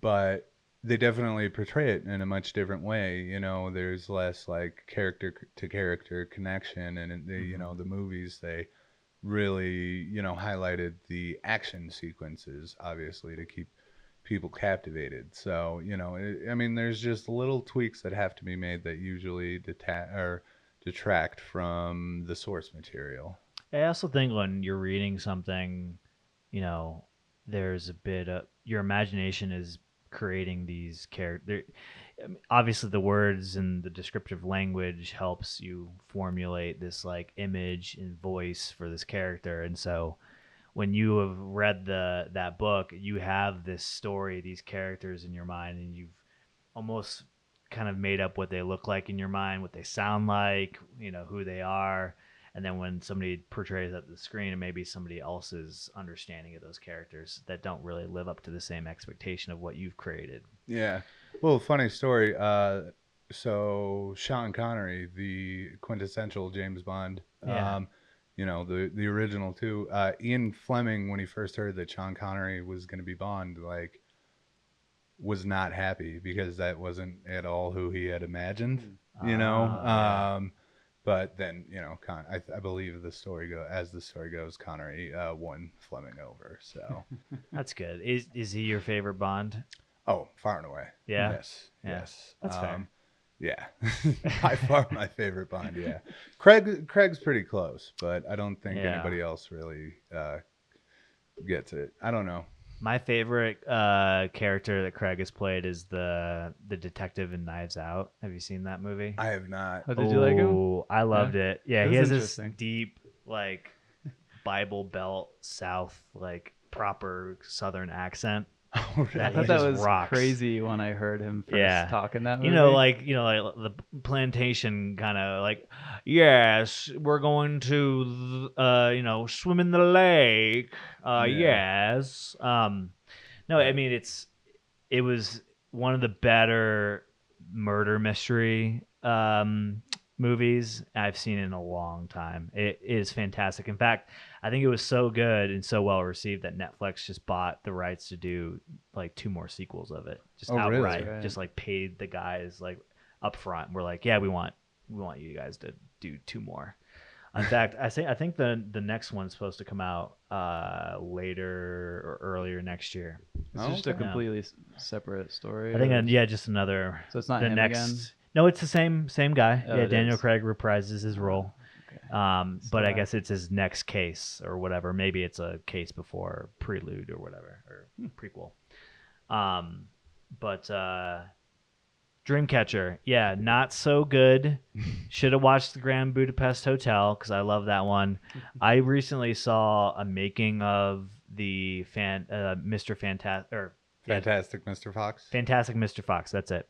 but they definitely portray it in a much different way. You know, there's less like character to character connection, and they, you know, the movies, they really, you know, highlighted the action sequences, obviously, to keep people captivated. So, you know, it, I mean, there's just little tweaks that have to be made that usually deta- or detract from the source material. I also think when you're reading something, you know, there's a bit of your imagination is creating these characters. Obviously the words and the descriptive language helps you formulate this like image and voice for this character. And so when you have read the, that book, you have this story, these characters in your mind, and you've almost kind of made up what they look like in your mind, what they sound like, you know, who they are. And then when somebody portrays that to the screen, and maybe somebody else's understanding of those characters that don't really live up to the same expectation of what you've created. Yeah. Well, funny story. Uh, so Sean Connery, the quintessential James Bond, yeah. um, you know, the, the original too, uh, Ian Fleming, when he first heard that Sean Connery was going to be Bond, like was not happy because that wasn't at all who he had imagined, you uh, know? Um, yeah. But then, you know, Con- I, I believe the story go as the story goes, Connery uh, won Fleming over. So that's good. Is is he your favorite Bond? Oh, far and away. Yeah. Yes. Yeah. Yes. That's um, fair. Yeah, by far my favorite Bond. Yeah. Craig Craig's pretty close, but I don't think yeah. anybody else really uh, gets it. I don't know. My favorite uh, character that Craig has played is the the detective in Knives Out. Have you seen that movie? I have not. Oh, did you like him? I loved yeah. it. Yeah, it he has this deep, like, Bible Belt South, like, proper Southern accent. Oh, really? that I thought that was rocks. Crazy when I heard him first yeah. talking that movie. You know, like, you know, like the plantation kind of like, yes, we're going to, uh, you know, swim in the lake. Uh, yeah. Yes. Um, no, I mean, it's, it was one of the better murder mystery um, movies I've seen in a long time. It is fantastic. In fact, I think it was so good and so well received that Netflix just bought the rights to do like two more sequels of it, just oh, outright, really? Right. Just like paid the guys like up front. We're like, yeah, we want we want you guys to do two more. In fact, I think I think the the next one's supposed to come out uh, later or earlier next year. It's oh, just okay. a completely yeah. separate story. I think or... yeah, just another. So it's not the him next. Again? No, it's the same same guy. Oh, yeah, Daniel is. Craig reprises his role. Um, but so, I guess it's his next case or whatever. Maybe it's a case before prelude or whatever, or prequel. Um, but uh, Dreamcatcher, yeah, not so good. Should have watched The Grand Budapest Hotel because I love that one. I recently saw a making of the fan, uh, Mister Fantastic or Fantastic yeah, Mister Fox. Fantastic Mister Fox. That's it.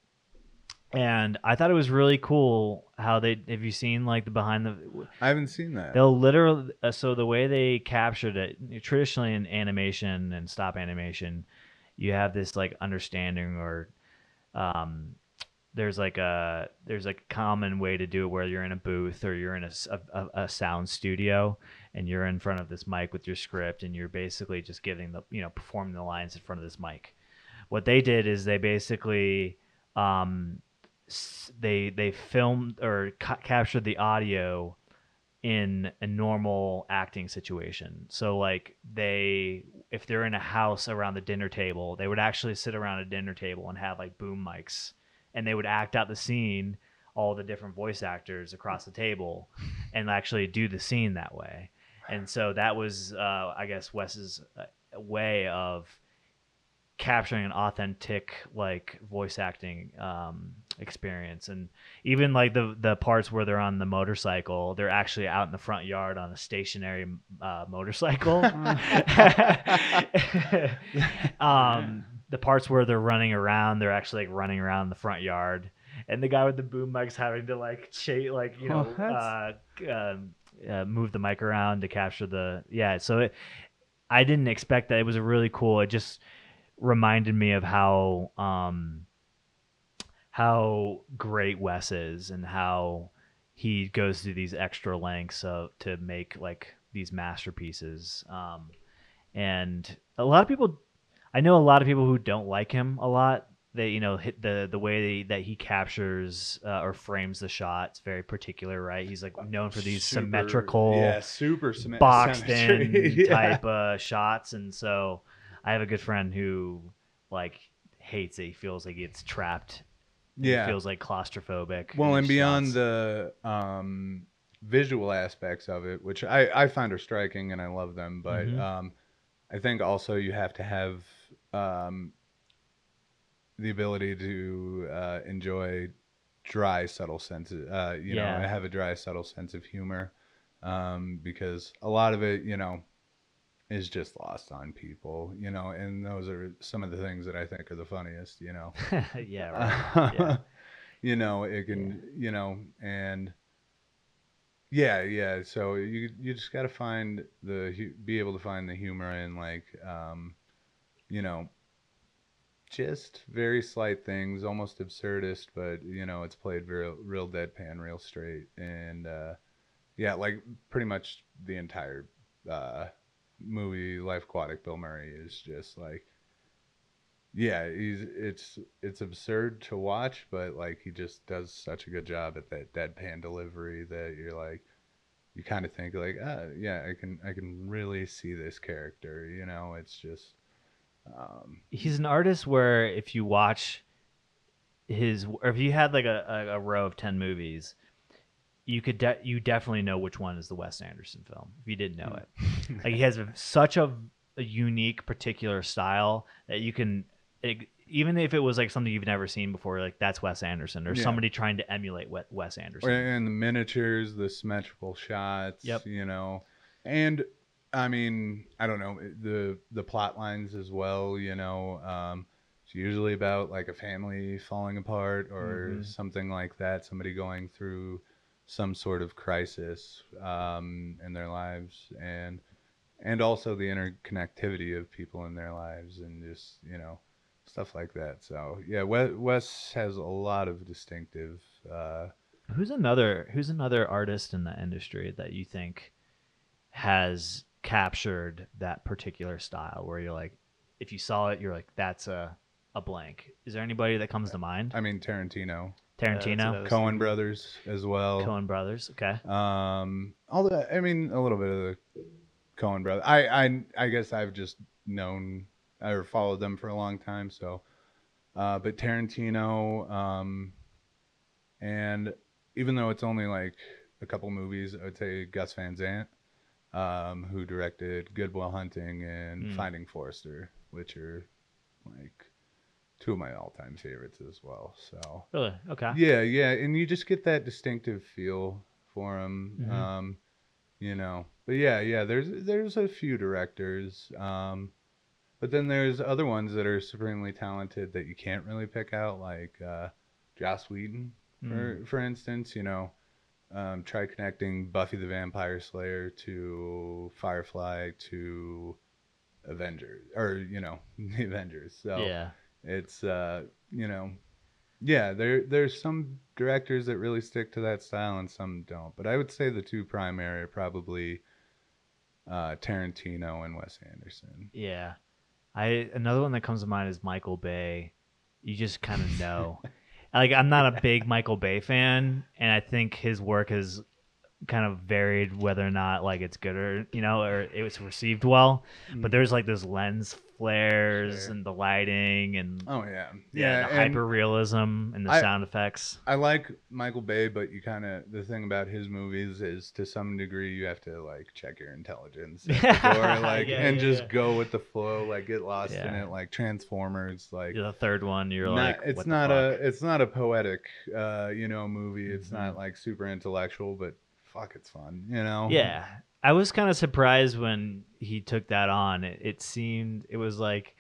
And I thought it was really cool how they, have you seen like the behind the, I haven't seen that. They'll literally, uh, so the way they captured it, traditionally in animation and stop animation, you have this like understanding or um, there's like a, there's like a common way to do it where you're in a booth or you're in a, a, a sound studio and you're in front of this mic with your script and you're basically just giving the, you know, performing the lines in front of this mic. What they did is they basically, um, they they filmed or ca- captured the audio in a normal acting situation. So like they, if they're in a house around the dinner table, they would actually sit around a dinner table and have like boom mics and they would act out the scene, all the different voice actors across the table, and actually do the scene that way. And so that was uh I guess Wes's way of capturing an authentic like voice acting um experience. And even like the the parts where they're on the motorcycle, they're actually out in the front yard on a stationary uh motorcycle. Um the parts where they're running around, they're actually like running around in the front yard, and the guy with the boom mic's having to like chase, like you know oh, uh, uh, uh move the mic around to capture the yeah so it, I didn't expect that. It was a really cool, it just reminded me of how um how great Wes is and how he goes to these extra lengths of, to make like these masterpieces. Um, and a lot of people, I know a lot of people who don't like him a lot. They, you know, hit the, the way they, that he captures uh, or frames the shot. It's very particular, right? He's like known for these super, symmetrical, yeah, super symmet- boxed in yeah. type uh, shots. And so I have a good friend who like hates it. He feels like he gets trapped. Yeah, it feels like claustrophobic. Well, and beyond sense. the um, visual aspects of it, which I, I find are striking and I love them, but mm-hmm. um, I think also you have to have um, the ability to uh, enjoy dry, subtle sense. Uh, you yeah. know, have a dry, subtle sense of humor, um, because a lot of it, you know, is just lost on people, you know, and those are some of the things that I think are the funniest, you know. yeah, right. yeah. You know, it can, yeah. you know, and yeah, yeah. So you you just got to find the be able to find the humor in like, um, you know, just very slight things, almost absurdist, but you know, it's played real, real deadpan, real straight, and uh, yeah, like pretty much the entire. Uh, movie Life Aquatic, Bill Murray is just like, yeah, he's it's it's absurd to watch, but like he just does such a good job at that deadpan delivery that you're like, you kind of think like, ah, yeah, I can I can really see this character, you know. It's just um he's an artist where if you watch his, or if you had like a a row of ten movies, you could de- you definitely know which one is the Wes Anderson film if you didn't know it. Like he has a, such a, a unique, particular style that you can, it, even if it was like something you've never seen before, like that's Wes Anderson, or yeah. somebody trying to emulate Wes Anderson. And the miniatures, the symmetrical shots, yep. you know, and I mean, I don't know, the the plot lines as well, you know. Um, it's usually about like a family falling apart or mm-hmm. something like that. Somebody going through some sort of crisis um, in their lives, and and also the interconnectivity of people in their lives, and just you know stuff like that. So yeah, Wes has a lot of distinctive. Uh, who's another Who's another artist in the industry that you think has captured that particular style? Where you're like, if you saw it, you're like, that's a a blank. Is there anybody that comes to mind? I mean, Tarantino. Tarantino, yeah, Coen Brothers as well. Coen Brothers, okay. Um, although I mean a little bit of the Coen Brothers. I, I I guess I've just known or followed them for a long time. So, uh, but Tarantino, um, and even though it's only like a couple movies, I would say Gus Van Sant, um, who directed Good Will Hunting and mm. Finding Forrester, which are like two of my all-time favorites as well. So really, okay, yeah, yeah, and you just get that distinctive feel for him, mm-hmm. um, you know. But yeah, yeah, there's there's a few directors, um, but then there's other ones that are supremely talented that you can't really pick out, like uh, Joss Whedon, for mm. for instance, you know. Um, try connecting Buffy the Vampire Slayer to Firefly to Avengers, or, you know, the Avengers. So yeah. It's, uh, you know, yeah, there there's some directors that really stick to that style and some don't. But I would say the two primary are probably uh, Tarantino and Wes Anderson. Yeah. I another one that comes to mind is Michael Bay. You just kind of know. Like, I'm not a big Michael Bay fan, and I think his work has kind of varied whether or not, like, it's good or, you know, or it was received well. Mm. But there's, like, those lens flares sure. and the lighting and... Oh, yeah. Yeah, yeah, the hyper-realism and the I, sound effects. I like Michael Bay, but you kind of... The thing about his movies is, to some degree, you have to, like, check your intelligence at the door, like, yeah, and yeah, just yeah. go with the flow, like, get lost yeah. in it, like Transformers, like... You're the third one, you're not, like, it's what not the fuck? A, it's not a poetic, uh, you know, movie. It's mm-hmm. not, like, super intellectual, but fuck, it's fun, you know? Yeah. I was kind of surprised when he took that on. It, it seemed, it was like,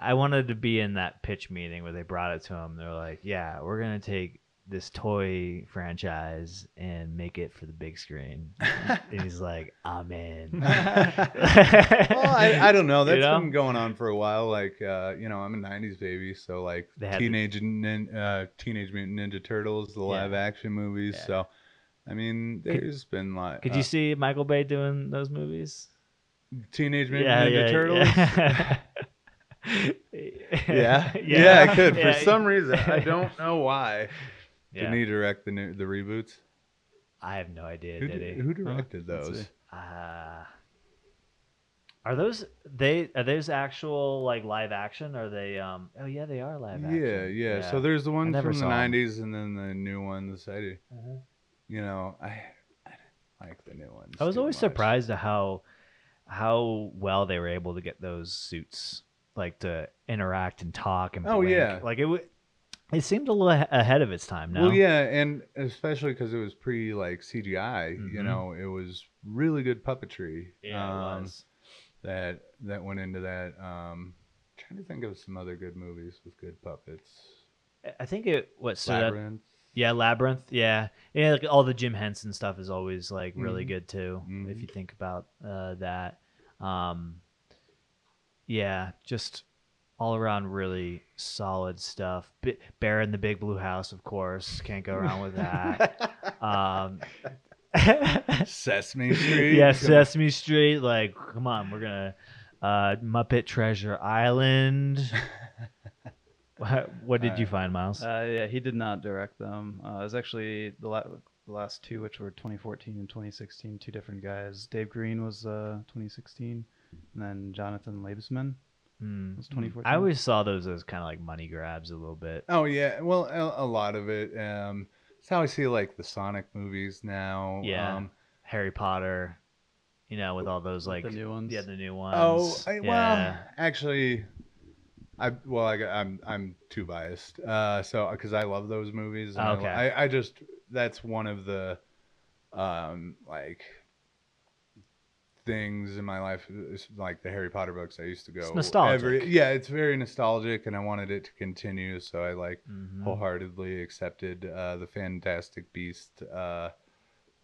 I wanted to be in that pitch meeting where they brought it to him. They're like, yeah, we're going to take this toy franchise and make it for the big screen. And he's like, I'm in. Well, I, I don't know. That's you know? been going on for a while. Like, uh, you know, I'm a nineties baby. So like teenage, to... nin, uh, Teenage Mutant Ninja Turtles, the yeah. live action movies. Yeah. So. I mean, there's could, been like. Could uh, you see Michael Bay doing those movies? Teenage Mutant yeah, Ninja yeah, Turtles. Yeah. yeah. yeah, yeah, I could. Yeah. For some reason, I don't know why. Yeah. Didn't he direct the new, the reboots? I have no idea. Who did, did he? Who directed huh? those? Uh, are those they? Are those actual like live action? Are they? Um, oh yeah, they are live action. Yeah, yeah. yeah. So there's the ones from the nineties, them. and then the new ones. I do. Uh-huh. You know, I, I didn't like the new ones. I was always much. surprised at how how well they were able to get those suits, like, to interact and talk and blink. Oh, yeah. Like, it it seemed a little ahead of its time now. Well, yeah, and especially because it was pre, like, C G I, mm-hmm. you know, it was really good puppetry. Yeah, um, it was. That, that went into that. Um, I'm trying to think of some other good movies with good puppets. I think it, what, so Labyrinth. That, Yeah, Labyrinth. Yeah, yeah. Like all the Jim Henson stuff is always like really mm-hmm. good too, mm-hmm. if you think about uh, that. Um, yeah, just all around really solid stuff. B- Bear in the Big Blue House, of course, can't go wrong with that. um, Sesame Street. Yeah, Sesame Street. Like, come on, we're gonna uh, Muppet Treasure Island. What did you find, Miles? Uh, yeah, he did not direct them. Uh, it was actually the, la- the last two, which were twenty fourteen and twenty sixteen, two different guys. Dave Green was uh, twenty sixteen, and then Jonathan Labesman mm. was twenty fourteen. I always saw those as kind of like money grabs a little bit. Oh, yeah. Well, a, a lot of it. Um, it's how I see like the Sonic movies now. Yeah, um, Harry Potter, you know, with all those like... The new ones. Yeah, the new ones. Oh, I, yeah. well, actually... I well, I, I'm I'm too biased. Uh, so because I love those movies. And okay. I, I just that's one of the, um, like things in my life, like the Harry Potter books. I used to go it's nostalgic. Every, yeah, it's very nostalgic, and I wanted it to continue. So I like mm-hmm. wholeheartedly accepted uh, the Fantastic Beast. Uh,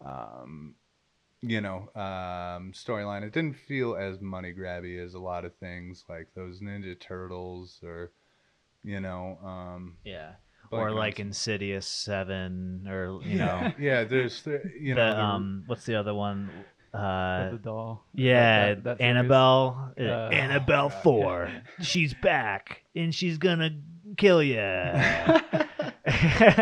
um. You know, um, storyline. It didn't feel as money grabby as a lot of things like those Ninja Turtles or, you know, um, yeah, or like Insidious Seven or you yeah. know, yeah. There's th- you the, know, the, um, what's the other one? Uh, the doll. Yeah, that, that, Annabelle. Uh, Annabelle oh, Four. Yeah. She's back and she's gonna kill you. Like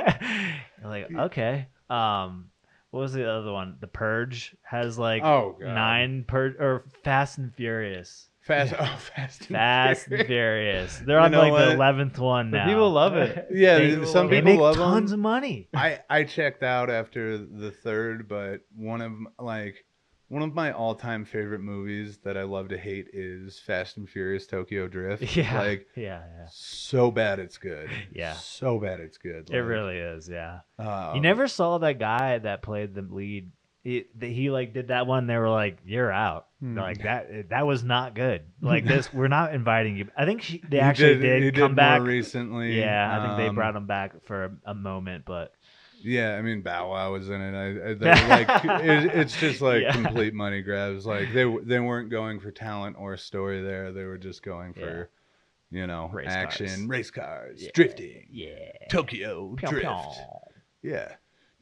okay, um. What was the other one? The Purge has like oh, nine purge or Fast and Furious. Fast, oh, Fast and Fast Furious. and Furious. They're on like what? the eleventh one now. But people love it. Yeah, they, some they people make love tons them. of money. I I checked out after the third, but one of like One of my all-time favorite movies that I love to hate is Fast and Furious Tokyo Drift. Yeah, like, yeah, yeah. So bad it's good. Yeah, so bad it's good. Like, it really is. Yeah. Um, you never saw that guy that played the lead. He, he like did that one. They were like, "You're out." Hmm. Like that. That was not good. Like this, we're not inviting you. I think she, they actually he did, did he come did back more recently. Yeah, I think um, they brought him back for a, a moment, but. Yeah, I mean, Bow Wow was in it. I, I like it, it's just like yeah. complete money grabs. Like they they weren't going for talent or story there. They were just going for, yeah. you know, race action, cars. race cars, yeah. drifting, yeah, Tokyo pew, drift, pew. yeah,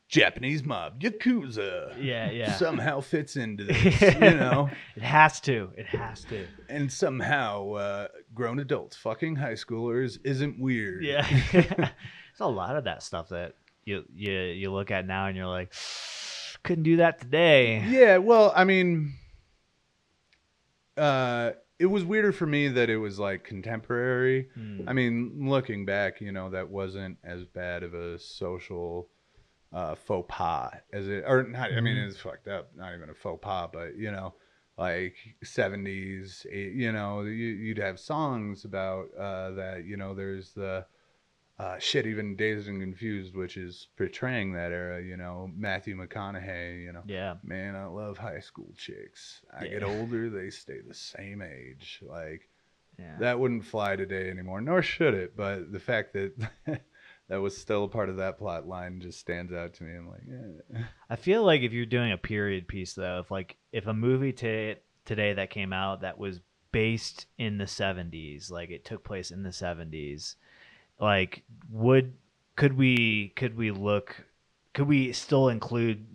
Japanese mob yakuza. Yeah, yeah. Somehow fits into this. You know, it has to. It has to. And somehow, uh, grown adults fucking high schoolers isn't weird. Yeah, there's a lot of that stuff that. You, you you look at now and you're like, couldn't do that today. Yeah, well, I mean, uh, it was weirder for me that it was like contemporary. Mm. I mean, looking back, you know, that wasn't as bad of a social uh, faux pas as it, or not. I mean, it's fucked up. Not even a faux pas, but you know, like seventies. You know, you, you'd have songs about uh, that. You know, there's the. Uh, shit, even Dazed and Confused, which is portraying that era, you know, Matthew McConaughey, you know. Yeah. Man, I love high school chicks. I yeah. get older, they stay the same age. Like, yeah. that wouldn't fly today anymore, nor should it. But the fact that that was still a part of that plot line just stands out to me. I'm like, yeah. I feel like if you're doing a period piece, though, if, like, if a movie today, today that came out that was based in the seventies, like it took place in the seventies, like would could we could we look could we still include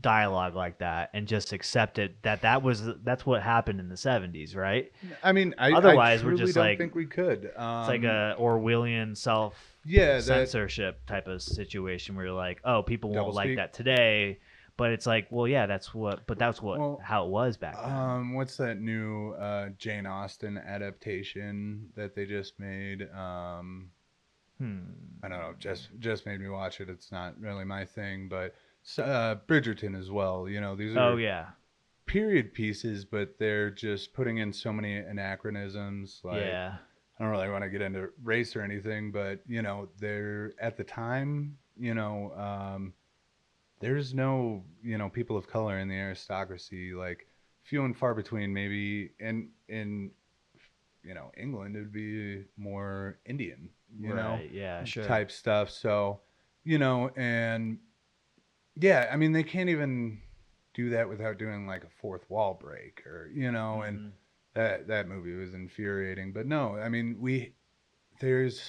dialogue like that and just accept it that that was that's what happened in the seventies, right? I mean, I, otherwise I we're just don't like think we could. Um, it's like a Orwellian self yeah, censorship that, type of situation where you're like, oh, people won't like speak. That today, but it's like, well, yeah, that's what, but that's what well, how it was back then. Um, what's that new uh, Jane Austen adaptation that they just made? Um, Hmm. I don't know. Just just made me watch it. It's not really my thing, but uh, Bridgerton as well. You know, these are oh, yeah. period pieces, but they're just putting in so many anachronisms. Like, yeah. I don't really want to get into race or anything, but you know, they're at the time. You know, um, there's no you know people of color in the aristocracy. Like few and far between, maybe. And in you know England, it would be more Indian. You right, know, yeah, sure. type stuff. So, you know, and yeah, I mean, they can't even do that without doing like a fourth wall break or, you know, mm-hmm. and that, that movie was infuriating, but no, I mean, we, there's,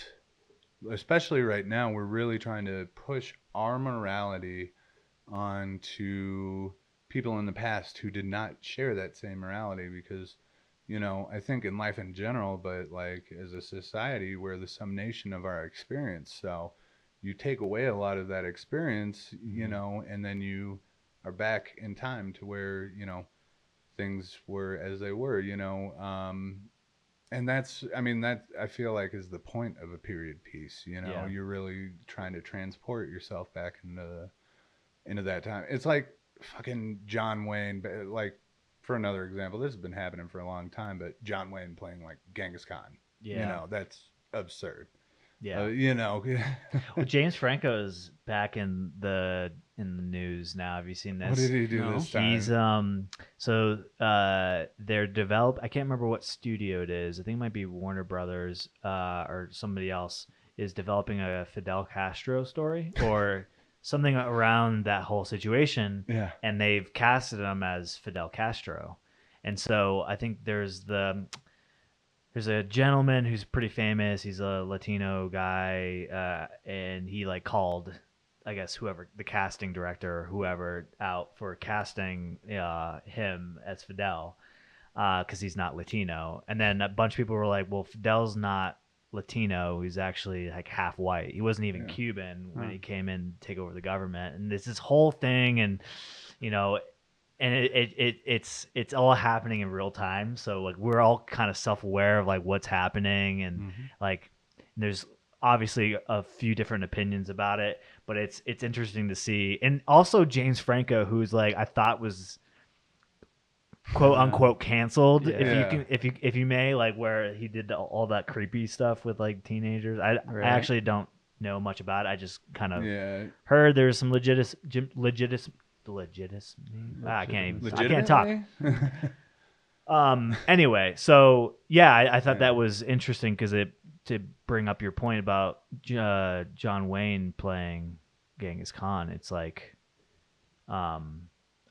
especially right now, we're really trying to push our morality onto people in the past who did not share that same morality because you know, I think in life in general, but like as a society, we're the summation of our experience. So you take away a lot of that experience, mm-hmm. you know, and then you are back in time to where, you know, things were as they were, you know. Um, and that's, I mean, that I feel like is the point of a period piece, you know, yeah. you're really trying to transport yourself back into, into that time. It's like fucking John Wayne, but like, for another example, this has been happening for a long time, but John Wayne playing like Genghis Khan. Yeah. You know, that's absurd. Yeah. Uh, you know. Well, James Franco is back in the in the news now. Have you seen this? What did he do no. this time? He's um so uh they're develop I can't remember what studio it is. I think it might be Warner Brothers uh or somebody else is developing a Fidel Castro story or something around that whole situation, yeah. and they've casted him as Fidel Castro. And so I think there's the there's a gentleman who's pretty famous. He's a Latino guy, uh, and he like called, I guess, whoever, the casting director or whoever out for casting uh, him as Fidel because uh, he's not Latino. And then a bunch of people were like, well, Fidel's not Latino, he's actually like half white. He wasn't even yeah. Cuban when huh. he came in to take over the government, and it's this whole thing, and you know, and it, it it it's it's all happening in real time. So like we're all kind of self-aware of like what's happening, and mm-hmm. like there's obviously a few different opinions about it, but it's it's interesting to see. And also James Franco, who's like I thought was quote unquote canceled, yeah. if yeah. you can, if you if you may, like where he did all that creepy stuff with like teenagers. I, right. I actually don't know much about it. I just kind of yeah. heard there's some legitis legitis legitis. Ah, I can't even. I can't talk. um. Anyway, so yeah, I, I thought yeah. that was interesting because it to bring up your point about uh, John Wayne playing Genghis Khan. It's like, um.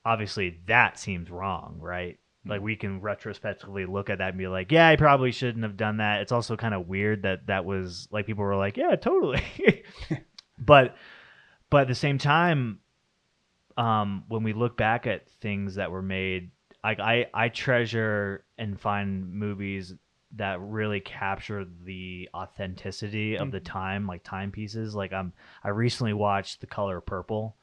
obviously that seems wrong, right? Like we can retrospectively look at that and be like, yeah, I probably shouldn't have done that. It's also kind of weird that that was like, people were like, yeah, totally. but, but at the same time, um, when we look back at things that were made, like I, I treasure and find movies that really capture the authenticity of the time, like timepieces. Like I'm, I recently watched The Color Purple.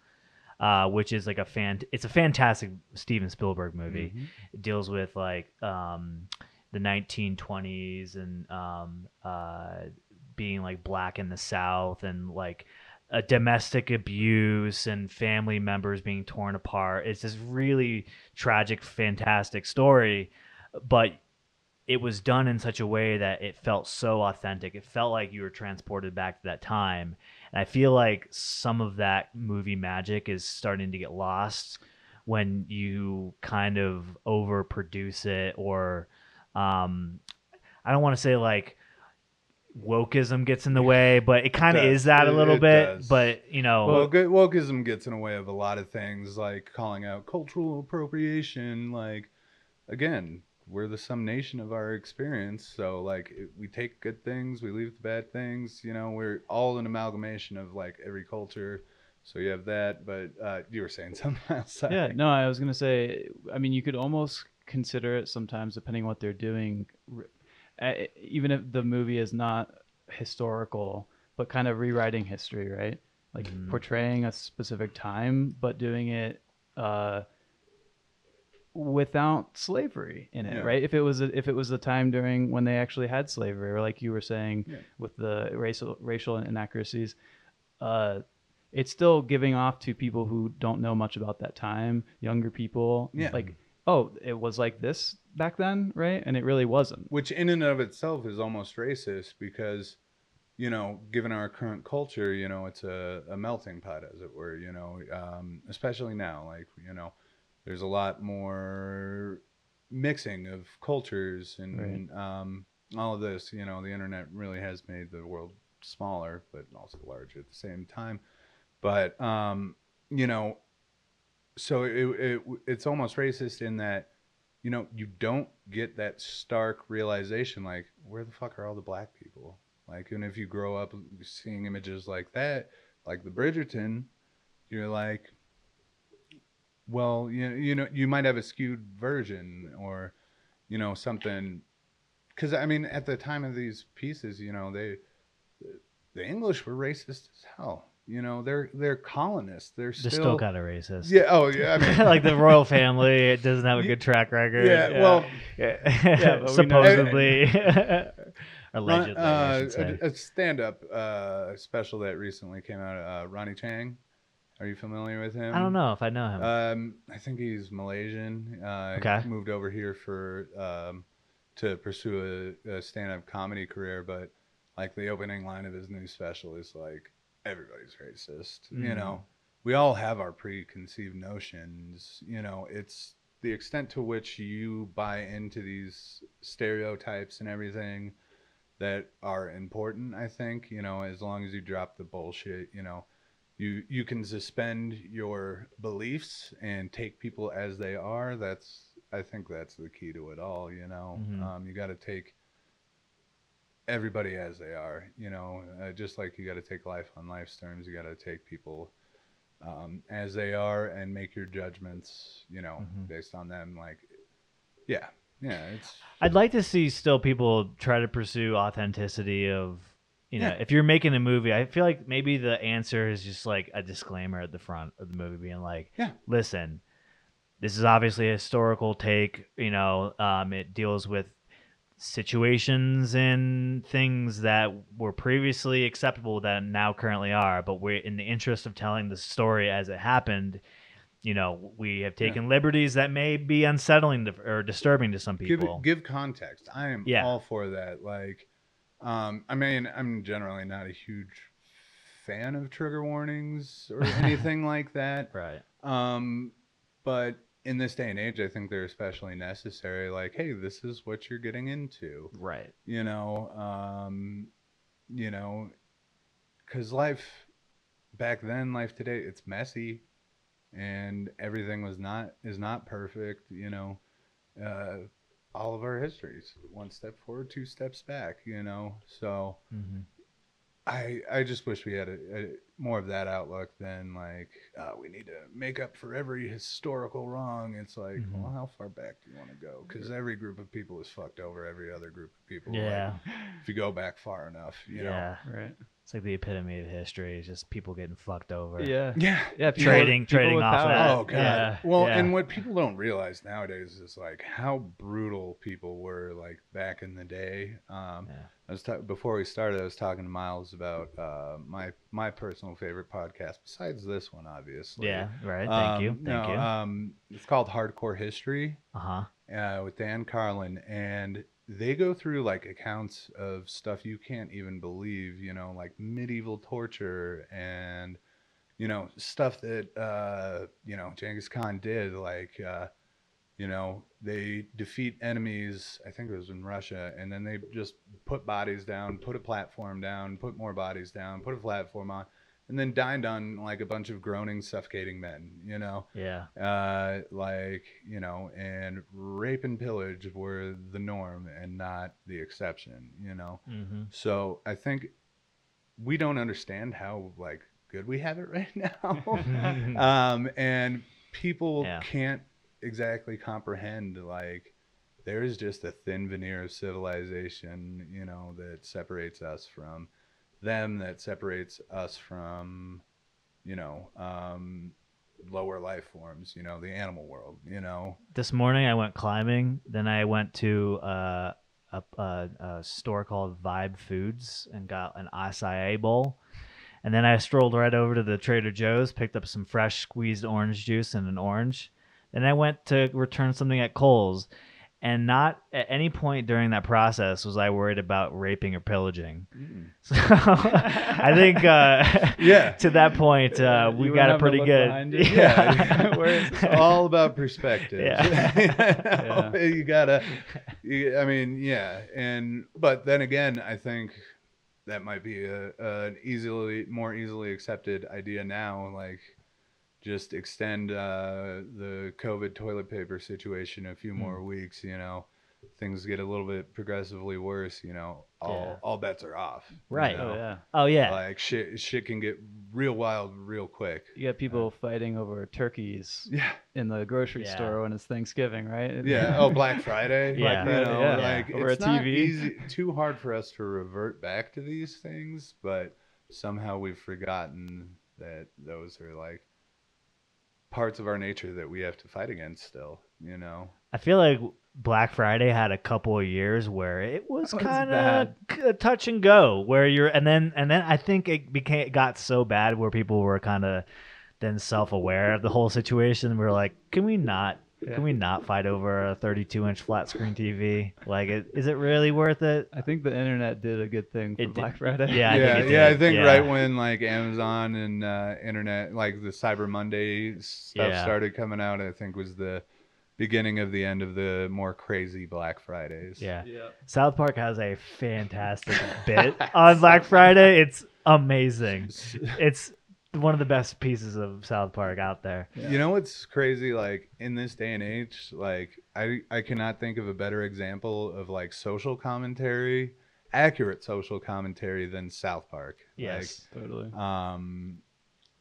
Uh, which is like a fan. It's a fantastic Steven Spielberg movie. Mm-hmm. It deals with like um, the nineteen twenties and um, uh, being like black in the South and like a domestic abuse and family members being torn apart. It's this really tragic, fantastic story, but it was done in such a way that it felt so authentic. It felt like you were transported back to that time. And I feel like some of that movie magic is starting to get lost when you kind of overproduce it, or um, I don't want to say like wokeism gets in the way, but it kind of is that a little bit. But you know, well, wokeism gets in the way of a lot of things, like calling out cultural appropriation. Like again, we're the summation of our experience. So like we take good things, we leave the bad things, you know, we're all an amalgamation of like every culture. So you have that, but uh, you were saying something else. Yeah, no, I was going to say, I mean, you could almost consider it sometimes, depending on what they're doing, even if the movie is not historical, but kind of rewriting history, right? Like mm-hmm. portraying a specific time, but doing it, uh, without slavery in it, yeah. right? If it was a, if it was a time during when they actually had slavery, or like you were saying yeah. with the racial racial inaccuracies, uh, it's still giving off to people who don't know much about that time, younger people, yeah. like, oh, it was like this back then, right? And it really wasn't. Which in and of itself is almost racist because, you know, given our current culture, you know, it's a, a melting pot, as it were, you know, um, especially now, like, you know, there's a lot more mixing of cultures and right. um, all of this. You know, the internet really has made the world smaller, but also larger at the same time. But, um, you know, so it, it it's almost racist in that, you know, you don't get that stark realization, like, where the fuck are all the black people? Like, and if you grow up seeing images like that, like the Bridgerton, you're like, well, you know, you know, you might have a skewed version or, you know, something. Because, I mean, at the time of these pieces, you know, they, the English were racist as hell. You know, they're they're colonists. They're still, still kind of racist. Yeah. Oh, yeah. I mean, like the royal family, it doesn't have a good track record. Yeah. yeah. Well, yeah, yeah, supposedly, know. allegedly. Uh, I should say. A, a stand-up uh, special that recently came out, uh, Ronnie Chang. Are you familiar with him? I don't know if I know him. Um, I think he's Malaysian. Uh, okay. He moved over here for um, to pursue a, a stand-up comedy career, but like the opening line of his new special is like, "Everybody's racist." Mm. You know, we all have our preconceived notions. You know, it's the extent to which you buy into these stereotypes and everything that are important. I think, you know, as long as you drop the bullshit, you know. You, you can suspend your beliefs and take people as they are. That's, I think that's the key to it all, you know. Mm-hmm. um, you got to take everybody as they are, you know, uh, just like you got to take life on life's terms. You got to take people um, as they are and make your judgments, you know, mm-hmm. based on them. Like, yeah, yeah. It's, I'd like to see still people try to pursue authenticity of, you know, yeah. if you're making a movie, I feel like maybe the answer is just like a disclaimer at the front of the movie being like, yeah. listen, this is obviously a historical take. You know, um, it deals with situations and things that were previously acceptable that now currently are. But we're in the interest of telling the story as it happened. you know, we have taken yeah. liberties that may be unsettling to, or disturbing to some people. Give, give context. I am yeah. all for that. Like, um, I mean, I'm generally not a huge fan of trigger warnings or anything like that. Right. Um, but in this day and age, I think they're especially necessary. Like, hey, this is what you're getting into. Right. You know, um, you know, because life back then, life today, it's messy. And everything was not is not perfect, you know. Uh, all of our histories, one step forward, two steps back, you know. So, mm-hmm. I I just wish we had a, a more of that outlook than like uh, we need to make up for every historical wrong. It's like, mm-hmm. well, how far back do you want to go? Because every group of people is fucked over every other group of people. Yeah, like, if you go back far enough, you yeah. know, right. It's like the epitome of history. It's just people getting fucked over. Yeah. Yeah. yeah trading, people, trading people off that. Oh, God. Yeah. Well, yeah. and what people don't realize nowadays is like how brutal people were like back in the day. Um, yeah. I was ta- Before we started, I was talking to Miles about uh, my my personal favorite podcast, besides this one, obviously. Yeah, right. Thank um, you. Thank no, you. Um, it's called Hardcore History uh-huh. uh, with Dan Carlin. And they go through like accounts of stuff you can't even believe, you know, like medieval torture and, you know, stuff that, uh, you know, Genghis Khan did, like, uh, you know, they defeat enemies. I think it was in Russia. And then they just put bodies down, put a platform down, put more bodies down, put a platform on, and then dined on like a bunch of groaning, suffocating men, you know? Yeah. Uh, like, you know, and rape and pillage were the norm and not the exception, you know? Mm-hmm. So I think we don't understand how like good we have it right now. um, and people yeah. can't exactly comprehend like there is just a thin veneer of civilization, you know, that separates us from them, that separates us from, you know, um, lower life forms, you know, the animal world, you know. This morning I went climbing, then I went to uh, a, a, a store called Vibe Foods and got an acai bowl. And then I strolled right over to the Trader Joe's, picked up some fresh squeezed orange juice and an orange. Then I went to return something at Kohl's. And not at any point during that process was I worried about raping or pillaging. Mm. So I think uh, yeah. to that point, uh, we got it pretty good. It. Yeah, yeah. Where it's all about perspective. Yeah. you, know, yeah. you gotta, you, I mean, yeah. And but then again, I think that might be a, a, an easily more easily accepted idea now, like. Just extend uh, the COVID toilet paper situation a few more mm. weeks, you know, things get a little bit progressively worse, you know, all, yeah. all bets are off. Right. You know? Oh, yeah. Oh, yeah. Like shit, shit can get real wild real quick. You got people uh, fighting over turkeys yeah. in the grocery yeah. store when it's Thanksgiving, right? Yeah. Oh, Black Friday. yeah. Like, you know, yeah. like yeah. it's not T V. Easy, too hard for us to revert back to these things, but somehow we've forgotten that those are like, parts of our nature that we have to fight against still, you know. I feel like Black Friday had a couple of years where it was kind of touch and go where you're, and then, and then I think it became, it got so bad where people were kind of then self-aware of the whole situation. We're like, can we not, yeah. can we not fight over a thirty-two inch flat screen T V? Like, it, is it really worth it? I think the internet did a good thing for it Black Friday. Yeah, I yeah, think it yeah. did. I think yeah. right when like Amazon and uh, internet, like the Cyber Monday stuff yeah. started coming out, I think was the beginning of the end of the more crazy Black Fridays. Yeah, yeah. South Park has a fantastic bit on Black Friday. It's amazing. It's one of the best pieces of South Park out there. Yeah. You know what's crazy? Like in this day and age, like I, I cannot think of a better example of like social commentary, accurate social commentary than South Park. Yes, like, totally. Um,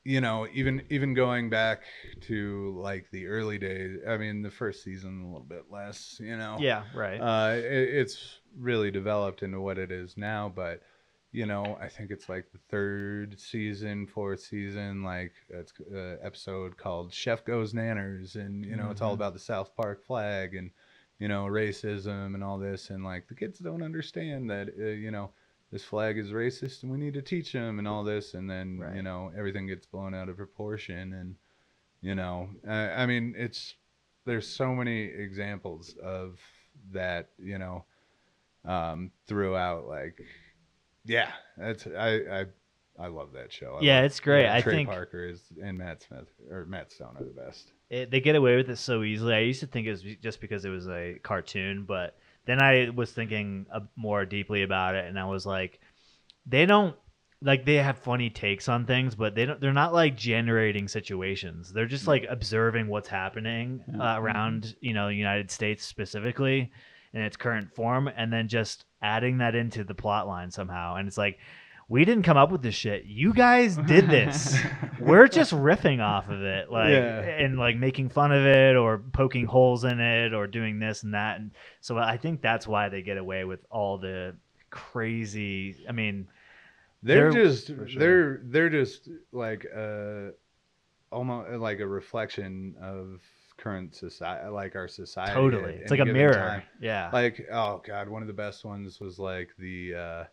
you know, even, even going back to like the early days, I mean the first season, a little bit less, you know? Yeah. Right. Uh, it, it's really developed into what it is now, but you know, I think it's like the third season, fourth season, like it's an episode called Chef Goes Nanners. And, you know, mm-hmm. it's all about the South Park flag and, you know, racism and all this. And like the kids don't understand that, uh, you know, this flag is racist and we need to teach them and all this. And then, right. you know, everything gets blown out of proportion. And, You know, I, I mean, it's, there's so many examples of that, you know, um, throughout, like, yeah, that's, I, I, I love that show. I yeah, love, it's great. You know, I Trey think Parker is and Matt Smith or Matt Stone are the best. It, they get away with it so easily. I used to think it was just because it was a cartoon, but then I was thinking more deeply about it, and I was like, they don't like they have funny takes on things, but they don't. They're not like generating situations. They're just like observing what's happening uh, around, you know, the United States specifically in its current form, and then just adding that into the plot line somehow. And it's like, we didn't come up with this shit. You guys did this. We're just riffing off of it, like, yeah. and like making fun of it, or poking holes in it, or doing this and that. And so I think that's why they get away with all the crazy. I mean, they're, they're just sure. they're they're just like a, almost like a reflection of current society, like our society. Totally, it's like a mirror. Time. Yeah. Like, oh god, one of the best ones was like the. Uh,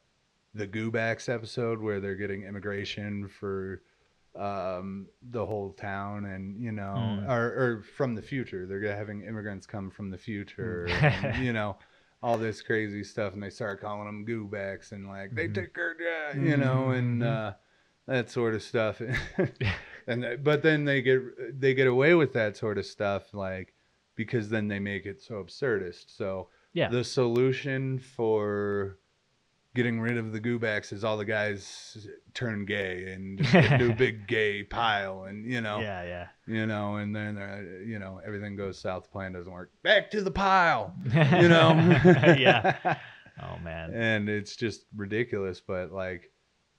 the Goobax episode where they're getting immigration for um, the whole town, and, you know, mm. or, or from the future, they're having immigrants come from the future, and, you know, all this crazy stuff. And they start calling them Goobax, and like, they mm. took our job, you know, and uh, that sort of stuff. and, but then they get, they get away with that sort of stuff, like, because then they make it so absurdist. So yeah. the solution for getting rid of the Goobax is all the guys turn gay and just do a big gay pile, and you know, yeah, yeah, you know, and then you know everything goes south. Plan doesn't work. Back to the pile, you know. yeah. Oh man. And it's just ridiculous, but like,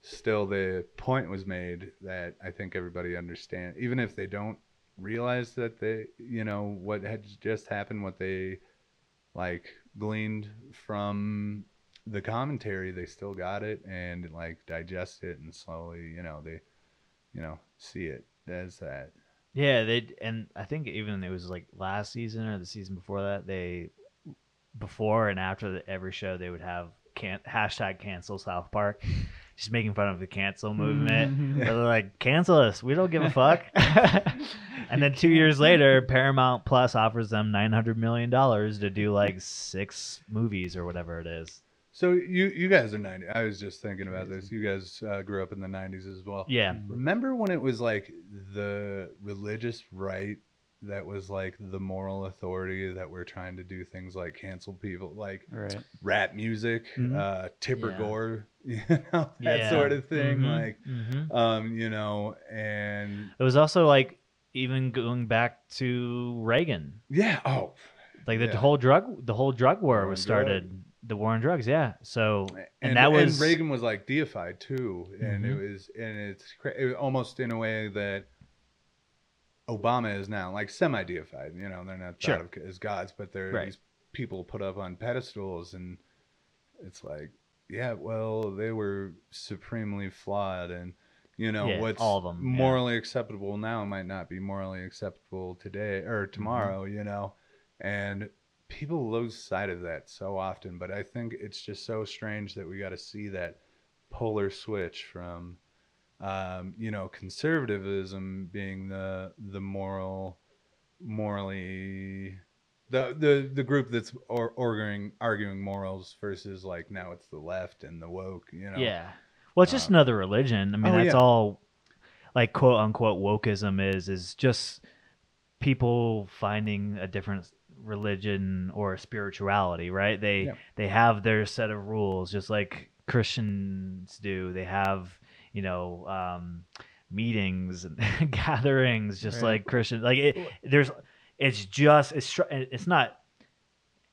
still, the point was made that I think everybody understands, even if they don't realize that they, you know, what had just happened, what they like gleaned from the commentary, they still got it and like digest it, and slowly, you know, they, you know, see it as that. Yeah. They, and I think even it was like last season or the season before that, they, before and after the, every show, they would have can hashtag cancel South Park, just making fun of the cancel movement. They're like, cancel us. We don't give a fuck. And then two years later, Paramount Plus offers them nine hundred million dollars to do like six movies or whatever it is. So you, you guys are ninety. I was just thinking about this. You guys uh, grew up in the nineties as well. Yeah. Remember when it was like the religious right that was like the moral authority that we're trying to do things like cancel people, like right. rap music, mm-hmm. uh, Tipper yeah. Gore, you know, that yeah. sort of thing. Mm-hmm. Like, mm-hmm. um, you know, and it was also like even going back to Reagan. Yeah. Oh, like the yeah. whole drug, the whole drug war was started. Drug. The war on drugs, yeah. So and, and that was and Reagan was like deified too, and mm-hmm. it was and it's it almost in a way that Obama is now, like semi-deified. You know, they're not sure. thought of as gods, but they're right. these people put up on pedestals, and it's like, yeah, well, they were supremely flawed, and you know yeah, what's all of them, morally yeah. acceptable now might not be morally acceptable today or tomorrow. Mm-hmm. You know, and people lose sight of that so often, but I think it's just so strange that we got to see that polar switch from, um, you know, conservatism being the the moral, morally, the the the group that's or, arguing arguing morals versus like now it's the left and the woke, you know. Yeah, well, it's just um, another religion. I mean, oh, that's yeah. all, like quote unquote wokeism is is just people finding a different religion or spirituality, right? They yeah. they have their set of rules, just like Christians do. They have, you know, um, meetings and gatherings, just right. like Christians. Like it, there's, it's just it's it's not.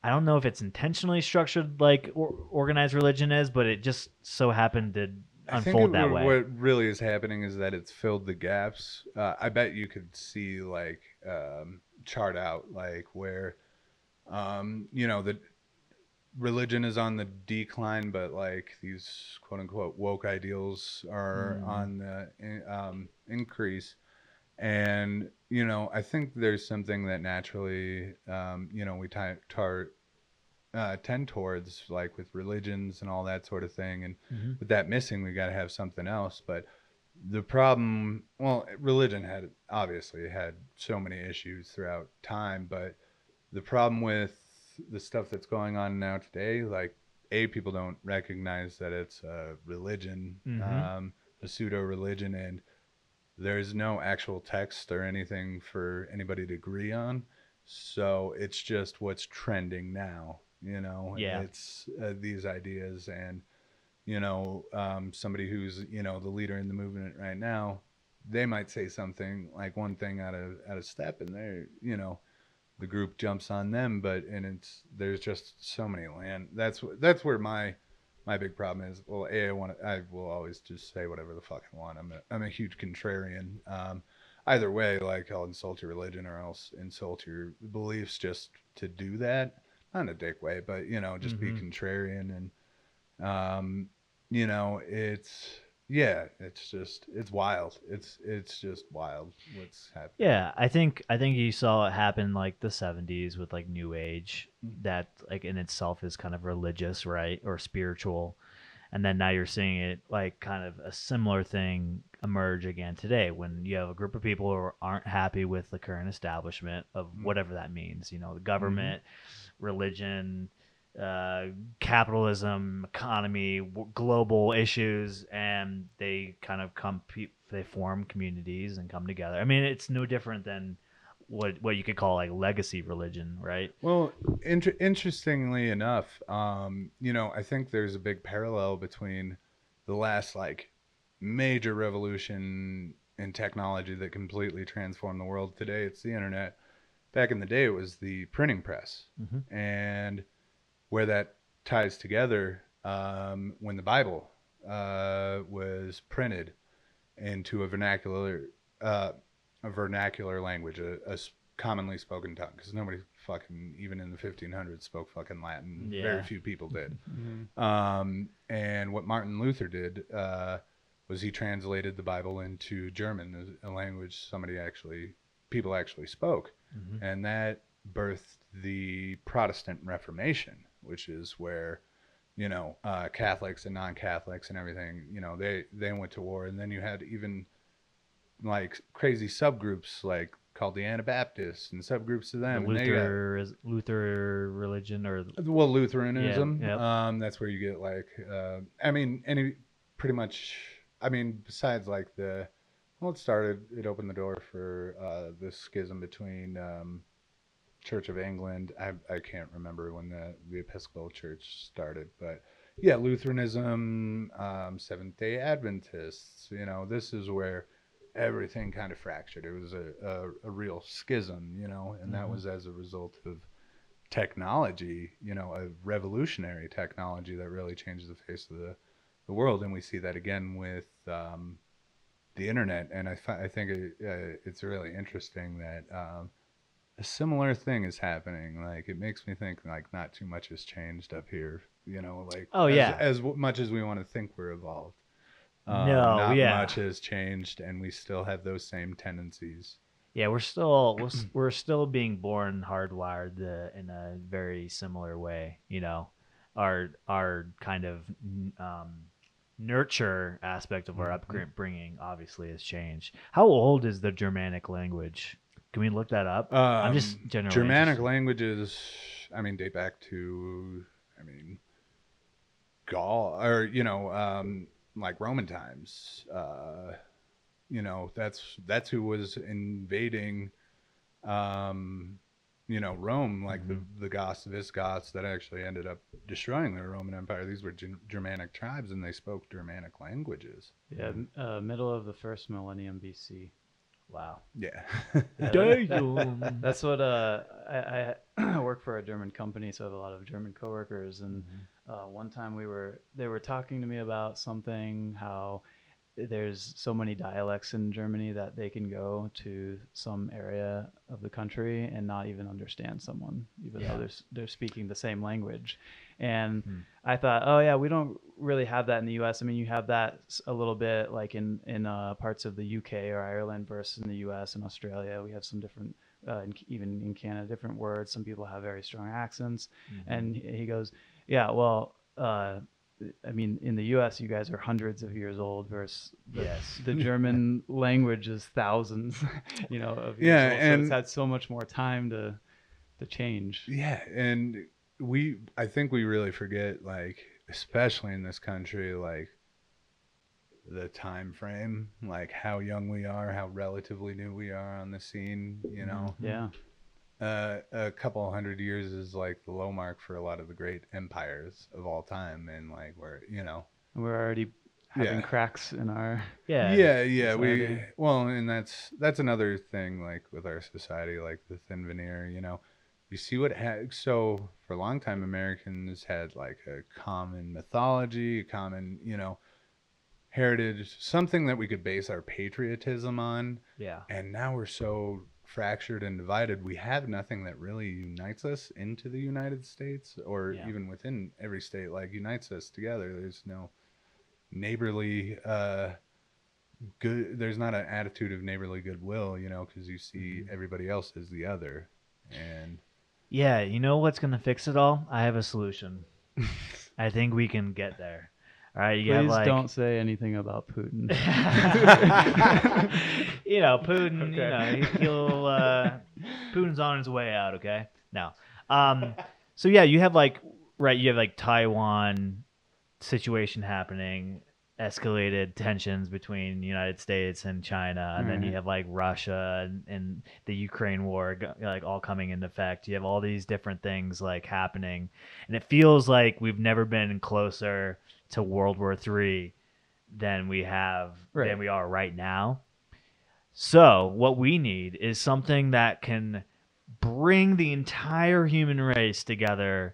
I don't know if it's intentionally structured like or, organized religion is, but it just so happened to unfold that way. What really is happening is that it's filled the gaps. Uh, I bet you could see like um, chart out like where, um, you know, the religion is on the decline, but like these quote unquote woke ideals are mm. on the in, um, increase. And, you know, I think there's something that naturally, um, you know, we tar Uh, tend towards like with religions and all that sort of thing, and mm-hmm. with that missing, we got to have something else. But the problem, well, religion had obviously had so many issues throughout time, but the problem with the stuff that's going on now today, like, A, people don't recognize that it's a religion, mm-hmm. um, a pseudo religion, and there's no actual text or anything for anybody to agree on. So it's just what's trending now, you know, yeah. it's uh, these ideas. And, you know, um, somebody who's, you know, the leader in the movement right now, they might say something like one thing out of, out of step, and they're, you know, the group jumps on them, but, and it's, there's just so many land. That's, that's where my, my big problem is. Well, A, I want to, I will always just say whatever the fuck I want. I'm a, I'm a huge contrarian. Um, either way, like, I'll insult your religion or else insult your beliefs just to do that. Not in a dick way, but, you know, just mm-hmm. be contrarian. And, um, you know, it's, yeah, it's just, it's wild. It's, it's just wild what's happening. Yeah. I think, I think you saw it happen like the seventies with like New Age, that like in itself is kind of religious, right? Or spiritual. And then now you're seeing it like kind of a similar thing emerge again today, when you have a group of people who aren't happy with the current establishment of whatever that means, you know, the government, mm-hmm. religion, uh capitalism, economy, w global issues, and they kind of come they form communities and come together. I mean, it's no different than what what you could call like legacy religion, right? Well, inter interestingly enough, um you know, I think there's a big parallel between the last like major revolution in technology that completely transformed the world. Today it's the internet. Back in the day it was the printing press. Mm-hmm. And where that ties together, um, when the Bible uh, was printed into a vernacular, uh, a vernacular language, a, a commonly spoken tongue, because nobody fucking, even in the fifteen hundreds, spoke fucking Latin. Yeah. Very few people did. Mm-hmm. um, and what Martin Luther did uh, was he translated the Bible into German, a language somebody actually, people actually spoke, mm-hmm. and that birthed the Protestant Reformation, which is where, you know, uh, Catholics and non-Catholics and everything, you know, they, they went to war. And then you had even like crazy subgroups, like called the Anabaptists and subgroups of them. The Luther, and they got, Luther religion or. Well, Lutheranism. Yeah, yeah. Um, that's where you get like, uh, I mean, any pretty much, I mean, besides like the, well, it started, it opened the door for uh, the schism between, um, Church of England. I, I can't remember when the, the Episcopal Church started, but yeah, Lutheranism, um, Seventh-day Adventists, you know, this is where everything kind of fractured. It was a, a, a real schism, you know, and mm-hmm. that was as a result of technology, you know, a revolutionary technology that really changed the face of the, the world. And we see that again with um, the internet. And I, I think it, uh, it's really interesting that, um, a similar thing is happening. Like, it makes me think like not too much has changed up here, you know, like, oh yeah, as, as much as we want to think we're evolved, um, no, not yeah. much has changed, and we still have those same tendencies. Yeah, we're still we're, we're still being born hardwired uh, in a very similar way, you know. Our our kind of um, nurture aspect of our upbringing obviously has changed. How old is the Germanic language? Can we look that up? Um, I'm just generally Germanic just... languages. I mean, date back to, I mean, Gaul, or you know, um, like Roman times. Uh, you know, that's that's who was invading, um, you know, Rome. Like mm-hmm. the the Goths, Visigoths, that actually ended up destroying the Roman Empire. These were G Germanic tribes, and they spoke Germanic languages. Yeah, uh, middle of the first millennium B C. Wow. Yeah. Yeah, that, that's what uh, I, I work for a German company, so I have a lot of German coworkers. And mm-hmm. uh, one time we were, they were talking to me about something, how there's so many dialects in Germany that they can go to some area of the country and not even understand someone, even yeah. though they're, they're speaking the same language. And mm-hmm. I thought, oh yeah, we don't really have that in the U S. I mean, you have that a little bit like in, in uh, parts of the U K or Ireland versus in the U S and Australia. We have some different, uh, in, even in Canada, different words. Some people have very strong accents. Mm-hmm. And he goes, yeah, well, uh, I mean, in the U S, you guys are hundreds of years old versus the, yes. the German language is thousands, you know, of years yeah, old. So and it's had so much more time to to change. Yeah, and we, I think we really forget, like, especially in this country, like, the time frame, like how young we are, how relatively new we are on the scene, you know? Yeah. Uh, a couple hundred years is like the low mark for a lot of the great empires of all time. And like, we're, you know, we're already having yeah. cracks in our, yeah, yeah, yeah. Society. We, well, and that's, that's another thing, like with our society, like the thin veneer, you know, you see what, ha- so for a long time, Americans had like a common mythology, a common, you know, heritage, something that we could base our patriotism on. Yeah. And now we're so fractured and divided. We have nothing that really unites us into the United States, or yeah. even within every state, like unites us together. There's no neighborly uh good, there's not an attitude of neighborly goodwill, you know, because you see mm-hmm. everybody else as the other. And yeah, you know what's going to fix it all? I have a solution. I think we can get there. All right, you Please like... don't say anything about Putin. You know, Putin, okay. you know, he'll, uh, Putin's on his way out, okay? No. Um, so, yeah, you have, like, right, you have, like, Taiwan situation happening, escalated tensions between the United States and China, and mm-hmm. then you have, like, Russia and, and the Ukraine war, like, all coming into effect. You have all these different things, like, happening, and it feels like we've never been closer to World War Three than we have right. than we are right now. So what we need is something that can bring the entire human race together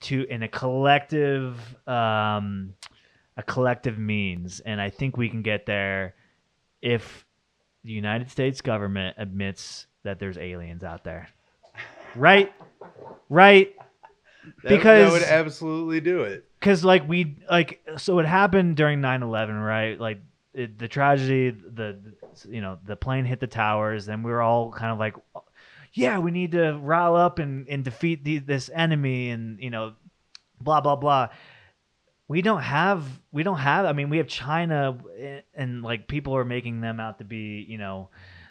to in a collective um, a collective means, and I think we can get there if the United States government admits that there's aliens out there. Right? Right? That, because that would absolutely do it. Because, like, we, like, so it happened during nine eleven, right? Like, it, the tragedy, the, the, you know, the plane hit the towers, and we were all kind of like, yeah, we need to rile up and, and defeat the, this enemy, and, you know, blah, blah, blah. We don't have, we don't have, I mean, we have China, and, and like, people are making them out to be, you know,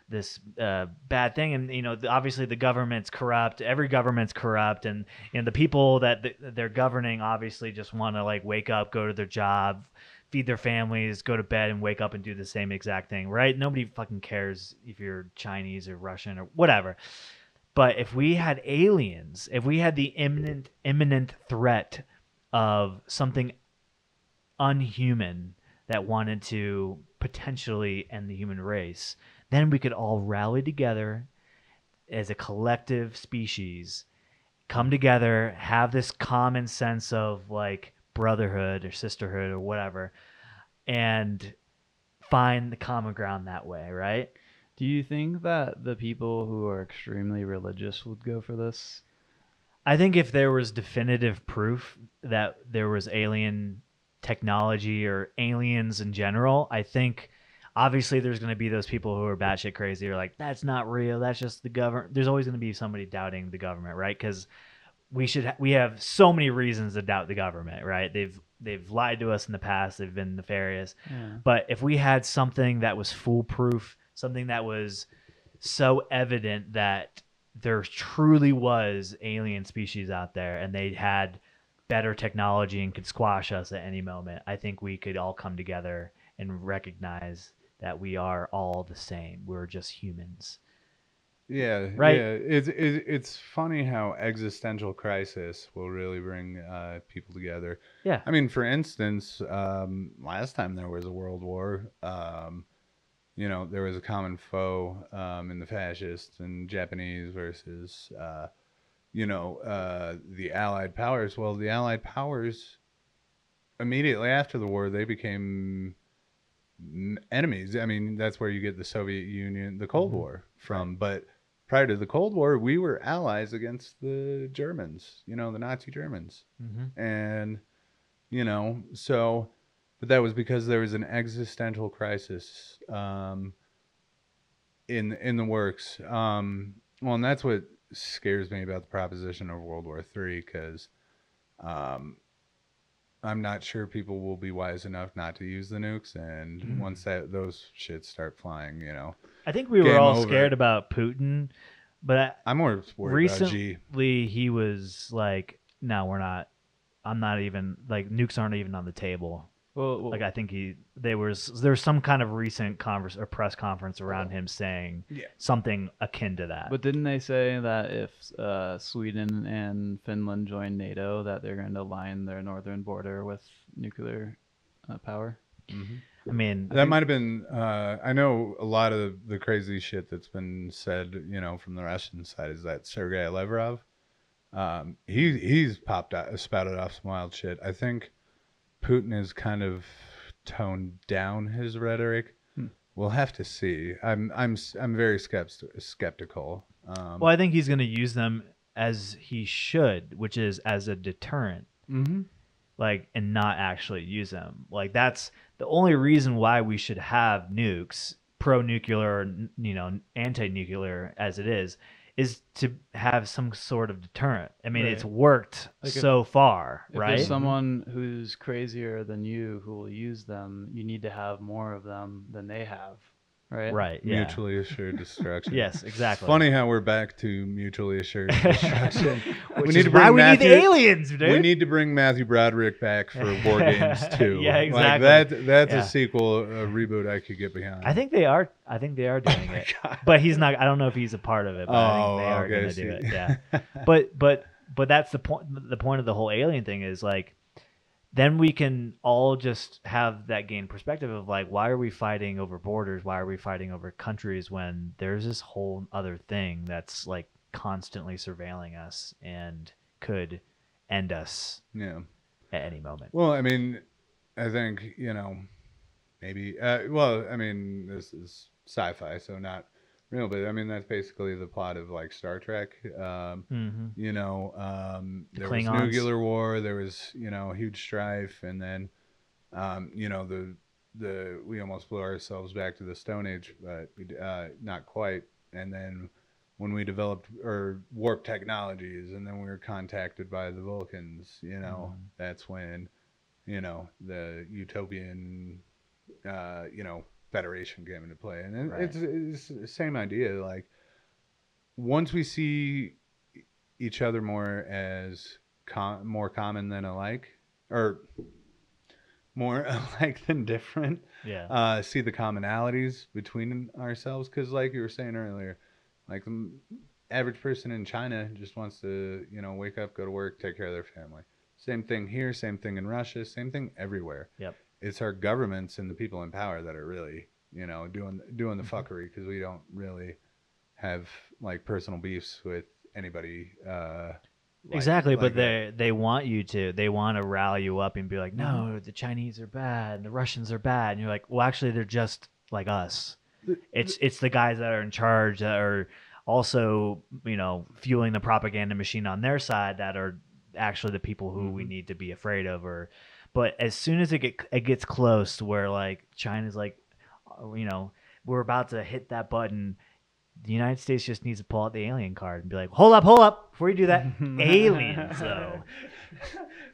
this uh, bad thing. And, you know, the, obviously the government's corrupt, every government's corrupt, and, you know, the people that th- they're governing obviously just want to, like, wake up, go to their job, feed their families, go to bed, and wake up and do the same exact thing, right? Nobody fucking cares if you're Chinese or Russian or whatever. But if we had aliens, if we had the imminent, imminent threat of something unhuman that wanted to potentially end the human race, then we could all rally together as a collective species, come together, have this common sense of, like, brotherhood or sisterhood or whatever, and find the common ground that way, right? Do you think that the people who are extremely religious would go for this? I think if there was definitive proof that there was alien technology or aliens in general, I think... Obviously, there's going to be those people who are batshit crazy or like, that's not real, that's just the government. There's always going to be somebody doubting the government, right? Because we should ha- we have so many reasons to doubt the government, right? They've they've lied to us in the past. They've been nefarious. Yeah. But if we had something that was foolproof, something that was so evident that there truly was alien species out there and they had better technology and could squash us at any moment, I think we could all come together and recognize that we are all the same. We're just humans. Yeah. Right. Yeah. It's, it's funny how existential crisis will really bring uh, people together. Yeah. I mean, for instance, um, last time there was a world war, um, you know, there was a common foe um, in the fascists and Japanese versus, uh, you know, uh, the Allied powers. Well, the Allied powers immediately after the war, they became enemies. I mean, that's where you get the Soviet Union, the Cold War from. Right. But prior to the Cold War, we were allies against the Germans, you know, the Nazi Germans. Mm-hmm. And, you know, so, but that was because there was an existential crisis um, in, in the works. Um, well, and that's what scares me about the proposition of World War Three, because um, I'm not sure people will be wise enough not to use the nukes. And mm. once that those shits start flying, you know, I think we were all over. scared about Putin, but I, I'm more worried recently about G. He was like, no, we're not. I'm not even like nukes aren't even on the table. Well, well, like I think he, they were, there's some kind of recent converse or press conference around him saying yeah. something akin to that. But didn't they say that if uh, Sweden and Finland join NATO, that they're going to line their northern border with nuclear uh, power? Mm-hmm. I mean, that might have been. Uh, I know a lot of the crazy shit that's been said, you know, from the Russian side is that Sergei Lavrov, um, he he's popped out, spouted off some wild shit. I think Putin has kind of toned down his rhetoric. Hmm. We'll have to see. I'm I'm I'm very skept skeptical. Um, well, I think he's going to use them as he should, which is as a deterrent, mm-hmm. like, and not actually use them. Like that's the only reason why we should have nukes, pro-nuclear, you know, anti-nuclear as it is, is to have some sort of deterrent. I mean, right. it's worked like so if, far, if right? If there's someone who's crazier than you who will use them, you need to have more of them than they have, right? Right, yeah. Mutually assured destruction. Yes, exactly. It's funny how we're back to mutually assured destruction. Which we need is to bring why Matthew, we need the aliens, dude. We need to bring Matthew Broderick back for War Games two. Yeah, exactly. Like that, that's yeah. a sequel, a reboot I could get behind. I think they are. I think they are doing oh it, God. But he's not. I don't know if he's a part of it. But oh, I think they are okay, going to do it. Yeah, but but but that's the point. The point of the whole alien thing is like, then we can all just have that gain perspective of like, why are we fighting over borders? Why are we fighting over countries when there's this whole other thing that's like constantly surveilling us and could end us yeah. at any moment? Well, I mean, I think, you know, maybe, uh, well, I mean, this is sci-fi, so not real, but I mean, that's basically the plot of like Star Trek. Um, mm-hmm. You know, um, the there Klingons. was nuclear war. There was, you know, huge strife. And then, um, you know, the the we almost blew ourselves back to the Stone Age, but uh, not quite. And then when we developed or warp technologies and then we were contacted by the Vulcans, you know, mm-hmm. that's when, you know, the utopian, uh, you know, Federation came into play, and it, right. it's, it's the same idea. Like, once we see each other more as com more common than alike, or more alike than different, yeah. Uh, see the commonalities between ourselves, because, like you were saying earlier, like the average person in China just wants to, you know, wake up, go to work, take care of their family. Same thing here. Same thing in Russia. Same thing everywhere. Yep. It's our governments and the people in power that are really, you know, doing doing the fuckery, because we don't really have like personal beefs with anybody. Uh, like, exactly, like but that. they they want you to. They want to rile you up and be like, no, the Chinese are bad, and the Russians are bad, and you're like, well, actually, they're just like us. It's it's the guys that are in charge that are also, you know, fueling the propaganda machine on their side that are actually the people who mm-hmm. we need to be afraid of, or. But as soon as it, get, it gets close to where, like, China's like, you know, we're about to hit that button, the United States just needs to pull out the alien card and be like, hold up, hold up, before you do that, aliens, though.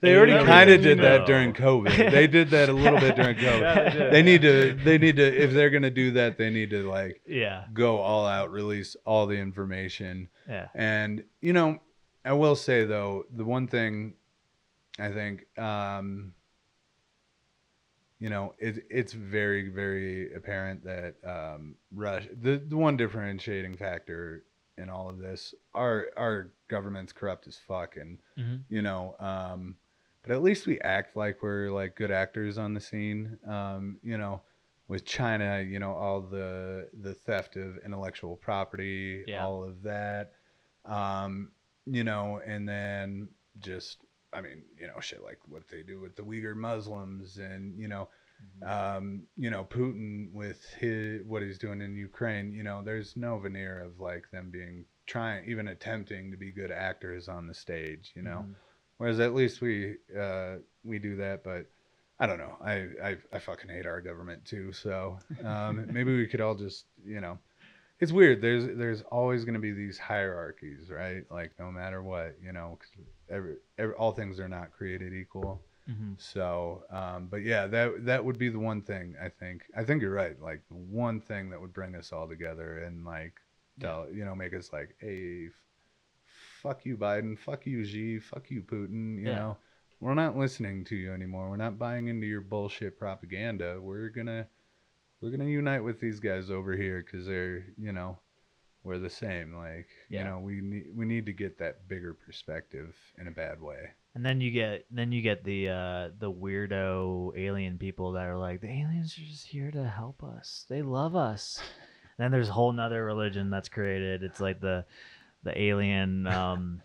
They already kind of did that during COVID. They did that a little bit during COVID. Yeah, they, did, they need to, they need to, if they're going to do that, they need to, like, yeah. go all out, release all the information. Yeah. And, you know, I will say, though, the one thing I think... Um, you know, it, it's very, very apparent that um, Russia, the, the one differentiating factor in all of this, our, our government's corrupt as fuck. And, mm-hmm. you know, um, but at least we act like we're like good actors on the scene. Um, you know, with China, you know, all the, the theft of intellectual property, yeah. all of that, um, you know, and then just... I mean, you know, shit like what they do with the Uyghur Muslims and, you know, mm-hmm. um, you know, Putin with his, what he's doing in Ukraine, you know, there's no veneer of like them being trying, even attempting to be good actors on the stage, you know, mm-hmm. whereas at least we, uh, we do that, but I don't know. I, I, I fucking hate our government too. So, um, maybe we could all just, you know, it's weird. There's, there's always going to be these hierarchies, right? Like no matter what, you know, 'cause every, every, all things are not created equal. Mm-hmm. So, um, but yeah, that that would be the one thing I think. I think you're right. Like the one thing that would bring us all together and like, tell, yeah. you know, make us like, hey, fuck you, Biden. Fuck you, Xi. Fuck you, Putin. You yeah. know, we're not listening to you anymore. We're not buying into your bullshit propaganda. We're gonna we're gonna unite with these guys over here because they're, you know, we're the same. Like, yeah. you know, we need we need to get that bigger perspective in a bad way. And then you get then you get the uh, the weirdo alien people that are like, the aliens are just here to help us. They love us. And then there's a whole nother religion that's created. It's like the the alien. Um,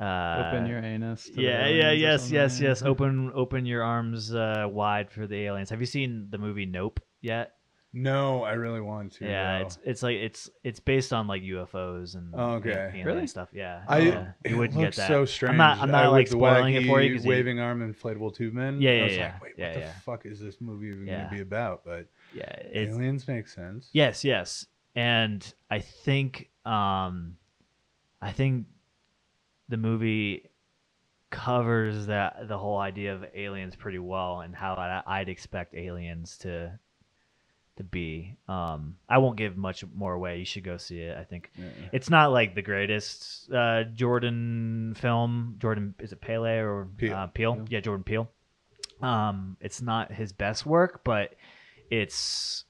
uh, open your anus. To yeah, the yeah, yes, yes, yes. Open open your arms uh, wide for the aliens. Have you seen the movie Nope yet? No, I really want to. Yeah, though. it's it's like it's it's based on like U F Os and oh, okay, and really? stuff. Yeah, I yeah. you wouldn't get that. So strange. I'm not, I'm not I, like spoiling it for you. Waving you... arm inflatable tube men. Yeah, yeah, I was yeah. Like, wait, yeah, what yeah. the fuck is this movie even yeah. going to be about? But yeah, it's... aliens make sense. Yes, yes, and I think um, I think the movie covers that the whole idea of aliens pretty well and how I, I'd expect aliens to. To be, um, I won't give much more away. You should go see it. I think yeah, yeah. it's not like the greatest uh, Jordan film. Jordan is it Pele or Peele? Uh, Peele? Yeah. yeah, Jordan Peele. Um, it's not his best work, but it's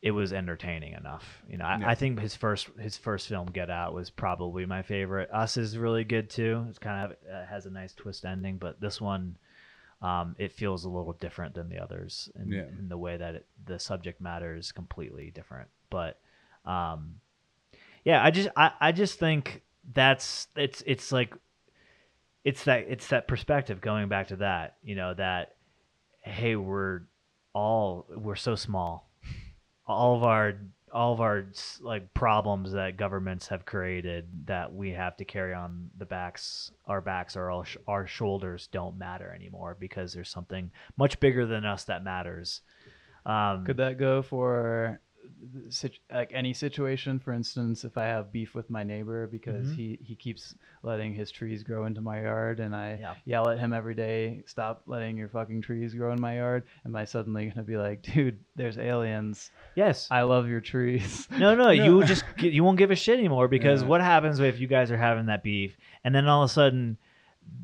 it was entertaining enough. You know, I, yeah. I think his first his first film, Get Out, was probably my favorite. Us is really good too. It's kind of uh, has a nice twist ending, but this one. Um, it feels a little different than the others in, yeah. in the way that it, the subject matter is completely different. But, um, yeah, I just, I, I just think that's, it's, it's like, it's that, it's that perspective going back to that, you know, that, hey, we're all, we're so small, all of our, all of our like problems that governments have created that we have to carry on the backs, our backs or all sh our shoulders don't matter anymore because there's something much bigger than us that matters. Um, Could that go for like any situation? For instance, if I have beef with my neighbor because mm-hmm. he, he keeps letting his trees grow into my yard and I yeah. yell at him every day, stop letting your fucking trees grow in my yard. Am I suddenly going to be like, dude, there's aliens. Yes. I love your trees. No, no, no. you just, you won't give a shit anymore because yeah. what happens if you guys are having that beef and then all of a sudden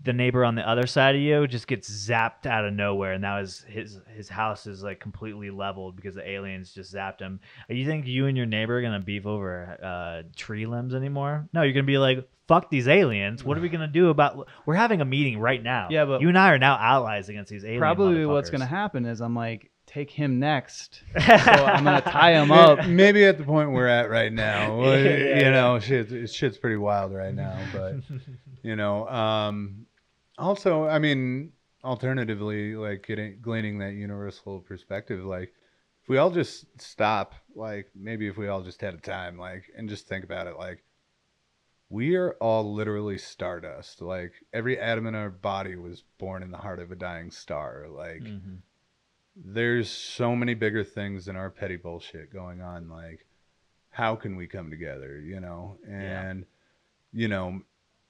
the neighbor on the other side of you just gets zapped out of nowhere. And now his, his, his house is like completely leveled because the aliens just zapped him. You think you and your neighbor are going to beef over uh tree limbs anymore? No, you're going to be like, fuck these aliens. What are we going to do about, we're having a meeting right now. Yeah, but you and I are now allies against these aliens. Probably what's going to happen is I'm like, take him next. So I'm going to tie him up. Maybe at the point we're at right now, yeah, you know, shit, shit's pretty wild right now, but you know, um, also, I mean, alternatively, like getting, gleaning that universal perspective, like if we all just stop, like maybe if we all just had a time, like, and just think about it, like we are all literally stardust. Like every atom in our body was born in the heart of a dying star. Like, mm-hmm. there's so many bigger things than our petty bullshit going on. Like, how can we come together, you know? And, yeah. you know,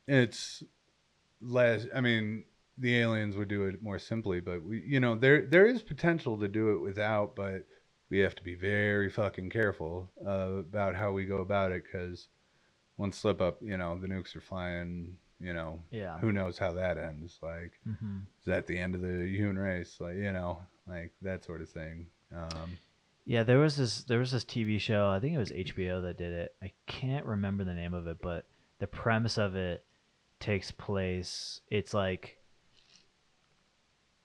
it's less, I mean, the aliens would do it more simply, but we, you know, there, there is potential to do it without, but we have to be very fucking careful uh, about how we go about it. 'Cause one slip up, you know, the nukes are flying, you know, yeah. who knows how that ends? Like, mm-hmm. is that the end of the human race? Like, you know, like that sort of thing. Um, yeah, there was this there was this T V show. I think it was H B O that did it. I can't remember the name of it, but the premise of it takes place. It's like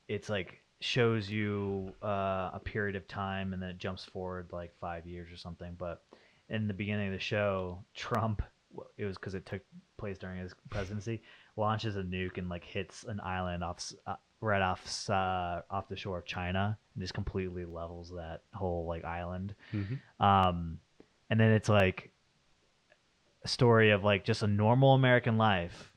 it's like shows you uh, a period of time, and then it jumps forward like five years or something. But in the beginning of the show, Trump, it was because it took place during his presidency, launches a nuke and like hits an island off. Uh, right off uh, off the shore of China and just completely levels that whole like island. Mm-hmm. Um, and then it's like a story of like just a normal American life,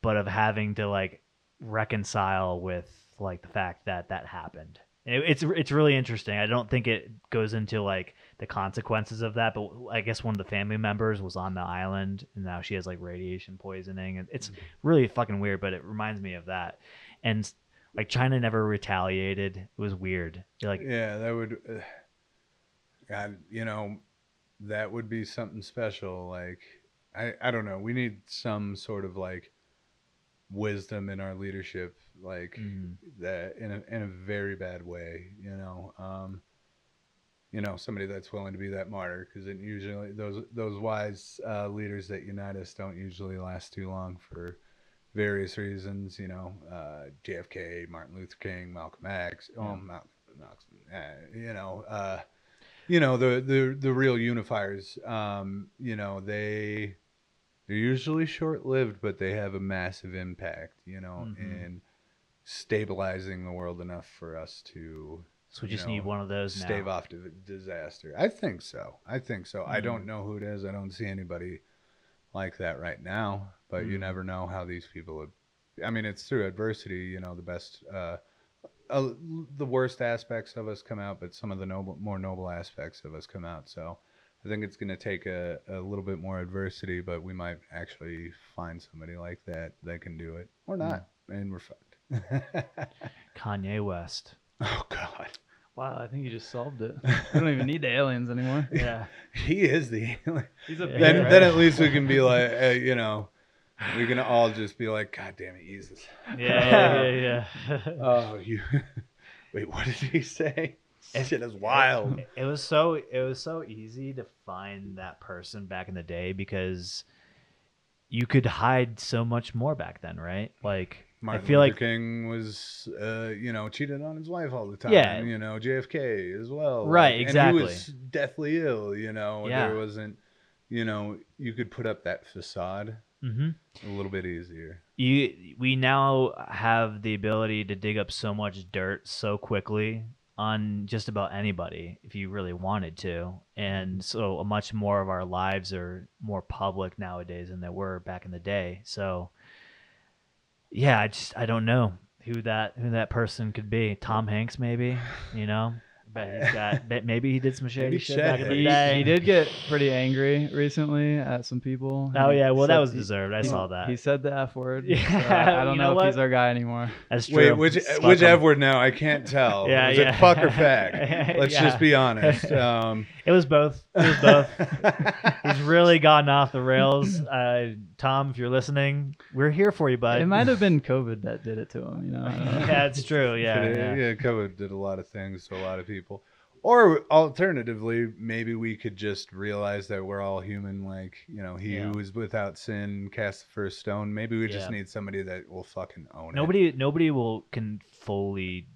but of having to like reconcile with like the fact that that happened. And it, it's, it's really interesting. I don't think it goes into like the consequences of that, but I guess one of the family members was on the island and now she has like radiation poisoning and it's mm-hmm. really fucking weird, but it reminds me of that. And Like China never retaliated. It was weird. You're like, yeah, that would, uh, God, you know, that would be something special. Like, I, I don't know. We need some sort of like wisdom in our leadership, like mm. that in a, in a very bad way, you know, um, you know, somebody that's willing to be that martyr. Cause it usually those, those wise uh, leaders that unite us don't usually last too long for various reasons, you know, uh, J F K, Martin Luther King, Malcolm X, yeah. um, Malcolm, you know, uh, you know, the, the, the real unifiers, um, you know, they, they're usually short lived, but they have a massive impact, you know, mm-hmm. in stabilizing the world enough for us to, so we just know, need one of those stave now. Off to disaster. I think so. I think so. Mm-hmm. I don't know who it is. I don't see anybody like that right now, but mm. you never know how these people would, I mean, it's through adversity, you know, the best, uh, uh, the worst aspects of us come out, but some of the noble, more noble aspects of us come out. So I think it's going to take a, a little bit more adversity, but we might actually find somebody like that that can do it or not. Mm. And we're fucked. Kanye West. Oh God. Wow, I think you just solved it. We don't even need the aliens anymore. Yeah, he is the alien. He's a yeah, then, right? Then at least we can be like, uh, you know, we can all just be like, God damn it, Jesus. Yeah, yeah, yeah. yeah. Oh, you. Wait, what did he say? It, Shit is wild. It, it was so. It was so easy to find that person back in the day because you could hide so much more back then, right? Like. Martin I feel Luther like King was, uh, you know, cheated on his wife all the time. Yeah. You know, J F K as well. Right, like, exactly. And he was deathly ill, you know. Yeah. There wasn't, you know, you could put up that facade mm-hmm. a little bit easier. You, we now have the ability to dig up so much dirt so quickly on just about anybody if you really wanted to. And so much more of our lives are more public nowadays than they were back in the day. So... yeah, I just I don't know who that who that person could be. Tom Hanks, maybe, you know. But he's got maybe he did some shady shit back in the day. He did get pretty angry recently at some people. Oh yeah, well that was deserved. I saw that. He said the F word. Yeah, so I don't know, know if he's our guy anymore. That's true. Wait, which Stuck which him. F word now? I can't tell. Yeah, was yeah. it fuck or fag? Let's yeah. just be honest. Um, it was both. It was both. He's really gotten off the rails. Uh, Tom, if you're listening, we're here for you, bud. It might have been COVID that did it to him. You know. Yeah, it's true. Yeah, it, yeah. Yeah, COVID did a lot of things to a lot of people. People. Or alternatively, maybe we could just realize that we're all human. Like, you know, he yeah. who is without sin cast the first stone. Maybe we yeah. just need somebody that will fucking own nobody, it. Nobody will can fully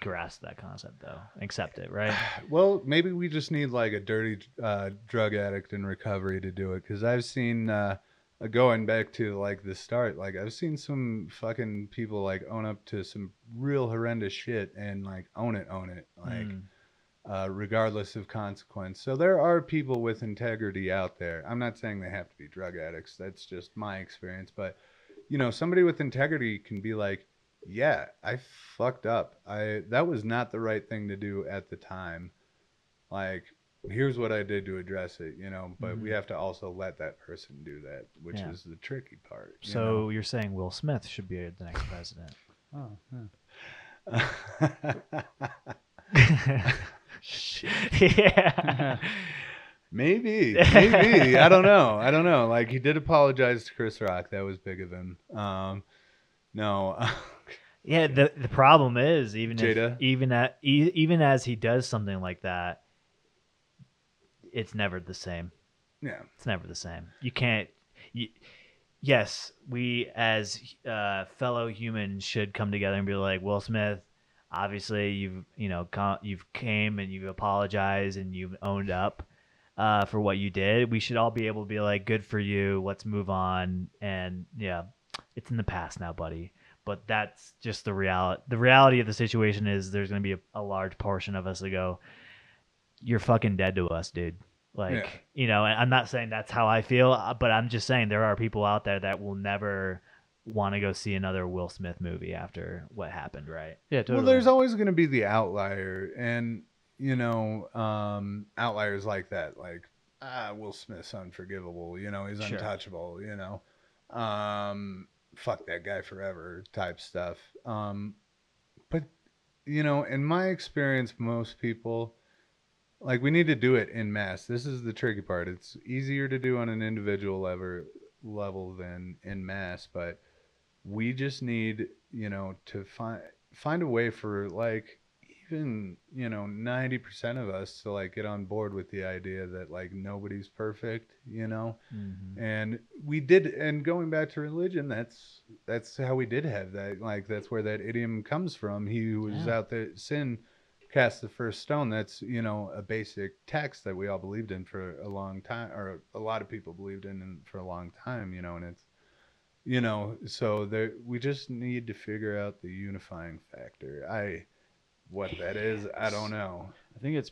grasp that concept though, accept it, right? Well, maybe we just need like a dirty uh, drug addict in recovery to do it. Because I've seen uh, going back to like the start, like I've seen some fucking people like own up to some real horrendous shit and like own it, own it, like mm. uh, regardless of consequence. So there are people with integrity out there. I'm not saying they have to be drug addicts. That's just my experience. But, you know, somebody with integrity can be like, yeah, I fucked up. I that was not the right thing to do at the time. Like, here's what I did to address it, you know, but mm-hmm. we have to also let that person do that, which yeah. is the tricky part. You so know? You're saying Will Smith should be the next president. Oh, yeah. Shit. Yeah. Maybe, maybe. I don't know. I don't know. Like, he did apologize to Chris Rock. That was big of him. Um, no. Yeah. The, the problem is even, Jada. If, even, at, e even as he does something like that, it's never the same. Yeah. It's never the same. You can't, you, yes, we as uh, fellow humans should come together and be like, Will Smith, obviously you've, you know, com you've came and you've apologized and you've owned up uh, for what you did. We should all be able to be like, good for you. Let's move on. And yeah, it's in the past now, buddy. But that's just the reality. The reality of the situation is there's going to be a, a large portion of us that go, you're fucking dead to us, dude. Like, yeah. you know, and I'm not saying that's how I feel, but I'm just saying there are people out there that will never want to go see another Will Smith movie after what happened, right? Yeah, totally. Well, there's always going to be the outlier, and, you know, um, outliers like that, like, ah, Will Smith's unforgivable, you know, he's sure. untouchable, you know, um, fuck that guy forever type stuff. Um, But, you know, in my experience, most people, like, we need to do it en masse. This is the tricky part. It's easier to do on an individual level, level than en masse, but we just need, you know, to find find a way for, like, even, you know, ninety percent of us to, like, get on board with the idea that, like, nobody's perfect, you know. Mm-hmm. And we did, and going back to religion, that's that's how we did have that, like, that's where that idiom comes from. He who was yeah. out there sin cast the first stone. That's, you know, a basic text that we all believed in for a long time, or a lot of people believed in for a long time, you know. And it's, you know, so there, we just need to figure out the unifying factor. I what that is, I don't know. I think it's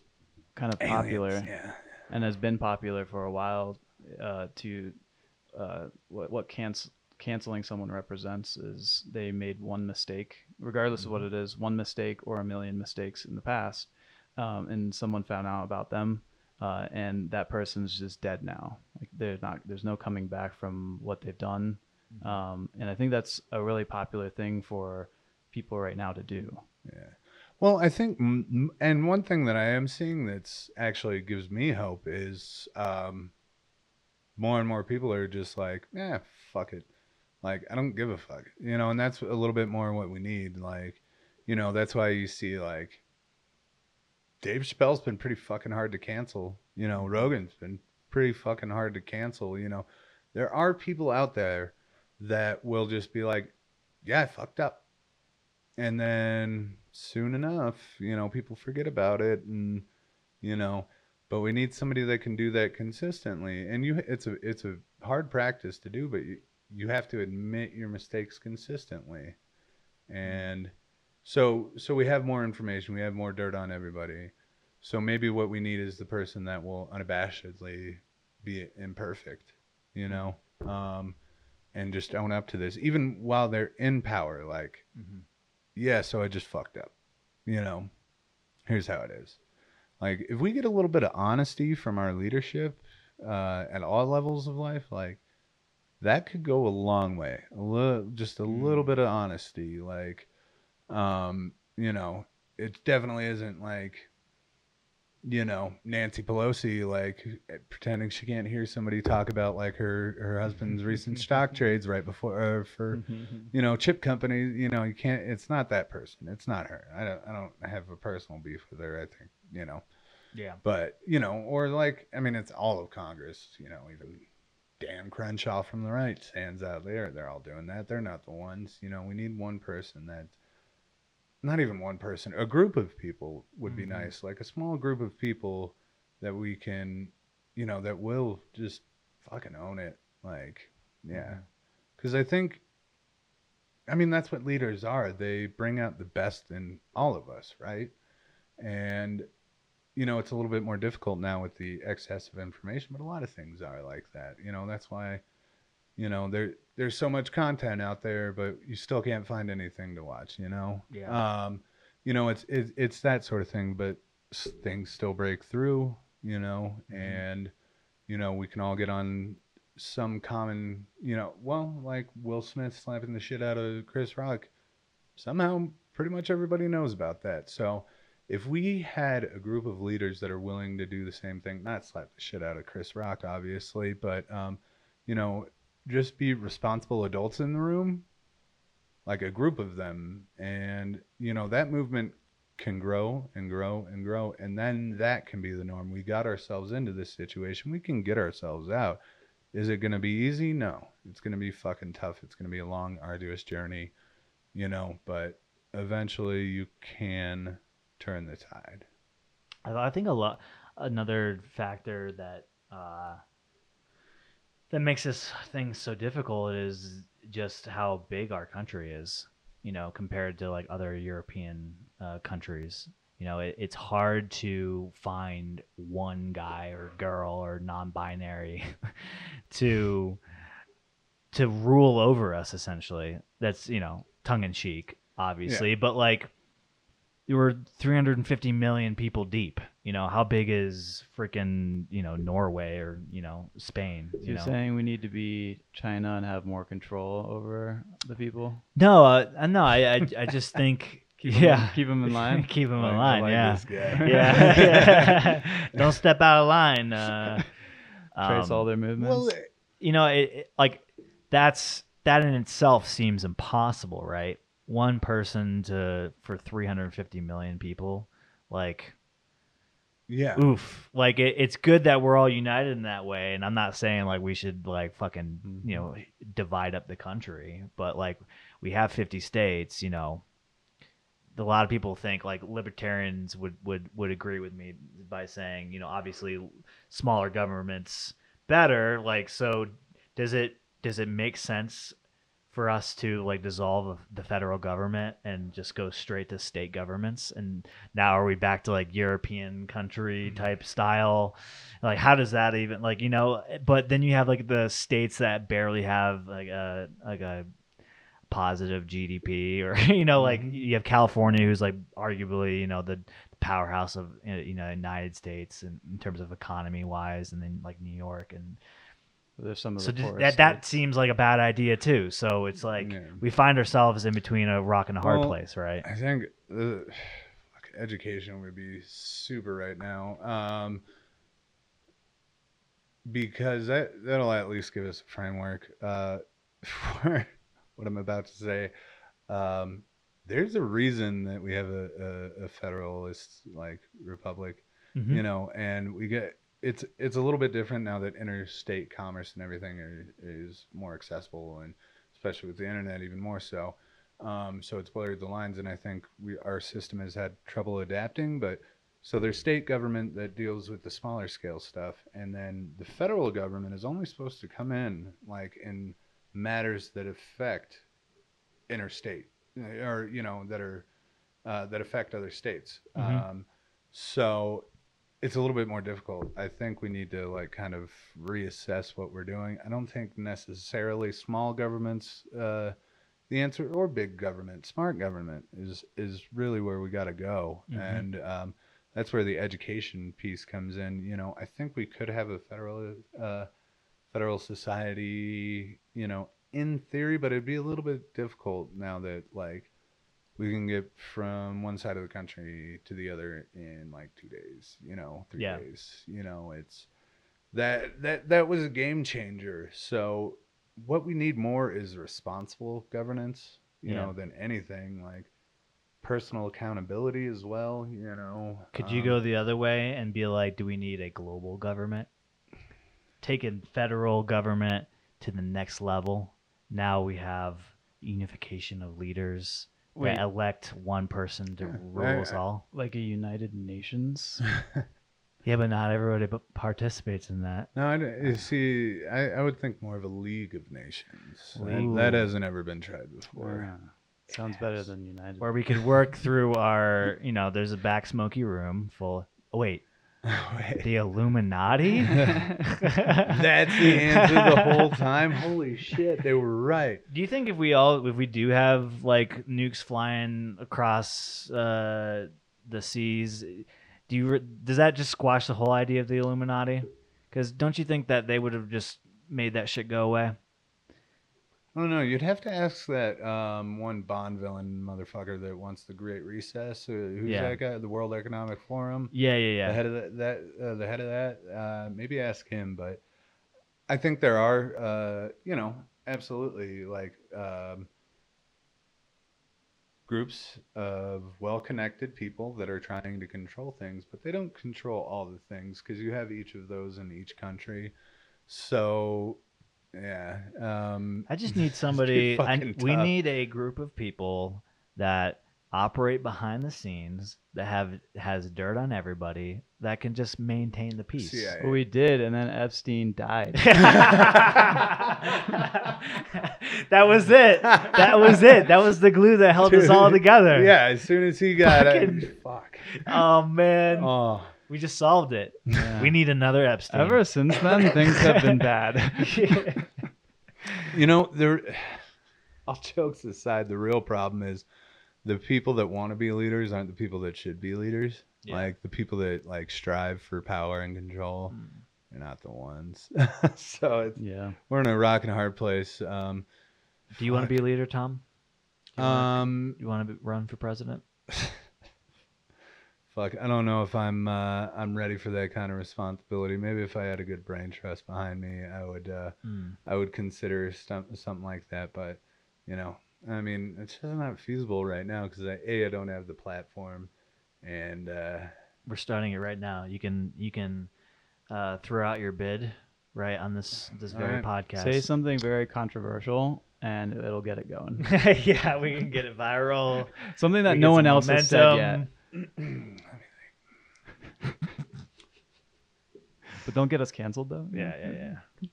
kind of popular, aliens, yeah, and has been popular for a while, uh, to uh, what, what canc- canceling someone represents is they made one mistake, regardless mm-hmm. of what it is, one mistake or a million mistakes in the past, um, and someone found out about them, uh, and that person's just dead now. Like, they're not, there's no coming back from what they've done, mm-hmm. um, and I think that's a really popular thing for people right now to do. Yeah. Well, I think, and one thing that I am seeing that's actually gives me hope is um, more and more people are just like, eh, fuck it. Like, I don't give a fuck, you know, and that's a little bit more what we need. Like, you know, that's why you see, like, Dave Chappelle's been pretty fucking hard to cancel. You know, Rogan's been pretty fucking hard to cancel. You know, there are people out there that will just be like, yeah, I fucked up. And then soon enough, you know, people forget about it, and, you know, but we need somebody that can do that consistently. And you, it's a, it's a hard practice to do, but you, you have to admit your mistakes consistently. And so, so we have more information, we have more dirt on everybody. So maybe what we need is the person that will unabashedly be imperfect, you know, um, and just own up to this, even while they're in power, like, mm-hmm. yeah, so I just fucked up, you know, here's how it is. Like, if we get a little bit of honesty from our leadership uh, at all levels of life, like, that could go a long way. A little, just a little bit of honesty. Like, um, you know, it definitely isn't like, you know, Nancy Pelosi, like, pretending she can't hear somebody talk about, like, her, her husband's recent stock trades right before, uh, for, you know, chip companies. You know, you can't, it's not that person. It's not her. I don't, I don't have a personal beef with her, I think, you know. Yeah. But, you know, or, like, I mean, it's all of Congress, you know, even Dan Crenshaw from the right stands out there. They're all doing that. They're not the ones, you know. We need one person that, not even one person, a group of people would mm-hmm. be nice, like a small group of people that we can, you know, that will just fucking own it. Like, yeah. Because I think, I mean, that's what leaders are. They bring out the best in all of us, right? And, you know, it's a little bit more difficult now with the excess of information, but a lot of things are like that. You know, that's why, you know, there there's so much content out there, but you still can't find anything to watch, you know? Yeah. Um, you know, it's, it's, it's that sort of thing, but things still break through, you know, mm-hmm. and, you know, we can all get on some common, you know, well, like Will Smith slapping the shit out of Chris Rock. Somehow pretty much everybody knows about that. So if we had a group of leaders that are willing to do the same thing, not slap the shit out of Chris Rock, obviously, but, um, you know, just be responsible adults in the room, like a group of them. And, you know, that movement can grow and grow and grow. And then that can be the norm. We got ourselves into this situation. We can get ourselves out. Is it going to be easy? No, it's going to be fucking tough. It's going to be a long, arduous journey, you know, but eventually you can turn the tide. I think a lot, another factor that, uh, that makes this thing so difficult is just how big our country is, you know, compared to like other European uh, countries. You know, it, it's hard to find one guy or girl or non-binary to to rule over us, essentially. That's, you know, tongue in cheek, obviously, yeah. But like, you were three hundred fifty million people deep. You know, how big is freaking, you know, Norway or, you know, Spain? You You're know? Saying we need to be China and have more control over the people? No, uh, no, I, I, I just think Keep yeah. Him, keep him in line. Keep him like, in line, like yeah. This guy. Yeah. yeah. Don't step out of line. Uh, Trace um, all their movements. Well, you know, it, it, like that's that in itself seems impossible, right? One person to for three hundred fifty million people, like, yeah, oof. Like it, it's good that we're all united in that way, and I'm not saying like we should like fucking mm-hmm. you know divide up the country, but like we have fifty states, you know. A lot of people think like libertarians would would would agree with me by saying, you know, obviously smaller governments better. Like, so does it does it make sense for us to like dissolve the federal government and just go straight to state governments? And now are we back to like European country type style? Like, how does that even like, you know, but then you have like the states that barely have like a, like a positive G D P, or, you know, like you have California, who's like arguably, you know, the powerhouse of, you know, United States in, in terms of economy wise. And then like New York and, There's some of so the just, that that seems like a bad idea too. So it's like yeah. we find ourselves in between a rock and a hard well, place, right? I think the, education would be super right now, um, because that that'll at least give us a framework uh, for what I'm about to say. Um, there's a reason that we have a, a, a federalist like republic, mm-hmm. you know, and we get. It's it's a little bit different now that interstate commerce and everything are, is more accessible, and especially with the internet even more so. Um, so it's blurred the lines, and I think we our system has had trouble adapting. But so there's state government that deals with the smaller scale stuff, and then the federal government is only supposed to come in like in matters that affect interstate, or you know that are uh, that affect other states. Mm-hmm. Um, so. It's a little bit more difficult. I think we need to like kind of reassess what we're doing. I don't think necessarily small governments uh, the answer, or big government. Smart government is is really where we got to go, mm-hmm. and um, that's where the education piece comes in. You know, I think we could have a federal uh, federal society, you know, in theory, but it'd be a little bit difficult now that like. We can get from one side of the country to the other in like two days, you know, three yeah. days, you know, it's that, that, that was a game changer. So what we need more is responsible governance, you yeah. know, than anything, like personal accountability as well. You know, could um, you go the other way and be like, do we need a global government? Taking federal government to the next level. Now we have unification of leaders. We elect one person to rule us all, like a United Nations. Yeah, but not everybody participates in that. No, I don't, you see, I, I would think more of a League of Nations. That, that hasn't ever been tried before. Yeah. Sounds better than United. Where we could work through our, you know, there's a back smoky room full. Of, oh wait. Wait. The Illuminati? That's the answer the whole time. Holy shit, they were right. Do you think if we all, if we do have like nukes flying across uh, the seas, do you does that just squash the whole idea of the Illuminati? Because don't you think that they would have just made that shit go away? I don't know. You'd have to ask that um, one Bond villain motherfucker that wants the Great Recess. Who's yeah. that guy? The World Economic Forum. Yeah, yeah, yeah. The head of that. that uh, the head of that. Uh, maybe ask him. But I think there are, uh, you know, absolutely like um, groups of well-connected people that are trying to control things, but they don't control all the things because you have each of those in each country. So. Yeah. Um, I just need somebody. I, we need a group of people that operate behind the scenes that have has dirt on everybody that can just maintain the peace. C I A. Well, we did, and then Epstein died. That was it. That was it. That was the glue that held Dude, us all together. Yeah. As soon as he got it. Fuck. Oh man. Oh. We just solved it. Yeah. We need another Epstein. Ever since then, things have been bad. Yeah. You know, there. All jokes aside, the real problem is the people that want to be leaders aren't the people that should be leaders. Yeah. Like the people that like strive for power and control, mm. are not the ones. So it's, yeah, we're in a rock and a hard place. Um, Do you want to be a leader, Tom? Do you um, want to, you want to run for president? Fuck, I don't know if I'm uh, I'm ready for that kind of responsibility. Maybe if I had a good brain trust behind me, I would uh, mm. I would consider st- something like that. But you know, I mean, it's just not feasible right now because I, a I don't have the platform, and uh, we're starting it right now. You can you can uh, throw out your bid right on this this very right. podcast. Say something very controversial, and it'll get it going. Yeah, we can get it viral. Something that we no one else has said yet. But don't get us canceled though. Yeah, yeah, yeah.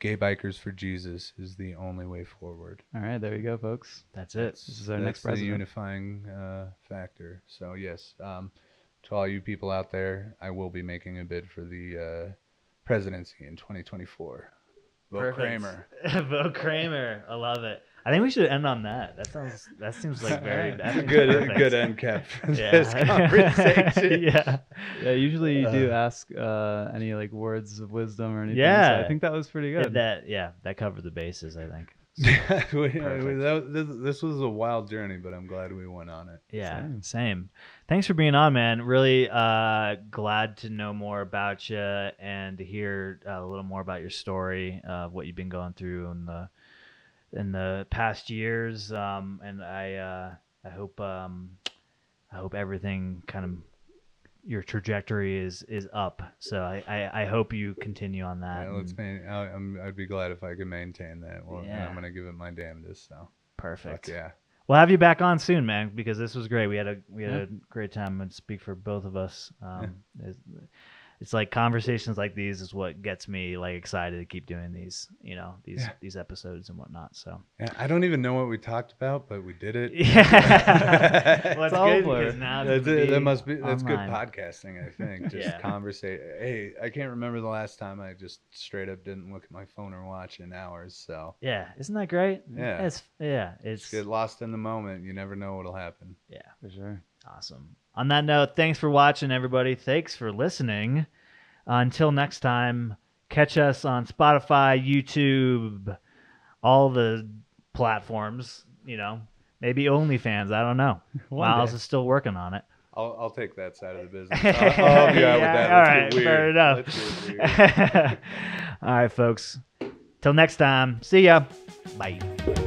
Gay Bikers for Jesus is the only way forward. All right, there you go, folks. That's it. This is our That's next president. The unifying uh, factor. So yes, um, to all you people out there, I will be making a bid for the uh, presidency in twenty twenty-four. Vote Perfect. Kramer. Vote Kramer. I love it. I think we should end on that. That sounds. That seems like very good. Good end cap for yeah. this conversation. yeah. Yeah. Usually you uh, do ask uh, any like words of wisdom or anything. Yeah. So I think that was pretty good. It, that yeah. That covered the bases. I think. So, we, we, that, this, this was a wild journey, but I'm glad we went on it. Yeah. Same. same. Thanks for being on, man. Really uh, glad to know more about you and to hear uh, a little more about your story, uh, what you've been going through, and the. in the past years, um, and I, uh, I hope, um, I hope everything kind of your trajectory is, is up. So I, I, I hope you continue on that. Yeah, let's man, I, I'm, I'd be glad if I could maintain that. Well, yeah. I'm gonna give it my damnedest. So perfect. Fuck yeah. We'll have you back on soon, man, because this was great. We had a we had yeah. a great time, and speak for both of us. Um, yeah. it's, it's like conversations like these is what gets me like excited to keep doing these, you know, these, yeah. these episodes and whatnot. So yeah, I don't even know what we talked about, but we did it. Yeah. Well, that's good. Now that's, it, that must be, that's online. Good podcasting. I think just yeah. conversate. Hey, I can't remember the last time I just straight up didn't look at my phone or watch in hours. So yeah. Isn't that great? Yeah. It's, yeah. It's just get lost in the moment. You never know what'll happen. Yeah, for sure. Awesome. On that note, thanks for watching, everybody. Thanks for listening. Uh, until next time, catch us on Spotify, YouTube, all the platforms, you know, maybe OnlyFans. I don't know. Miles is still working on it. I'll, I'll take that side of the business. I'll, I'll help you out yeah, with that. Let's all right. Fair enough. All right, folks. Till next time. See ya. Bye.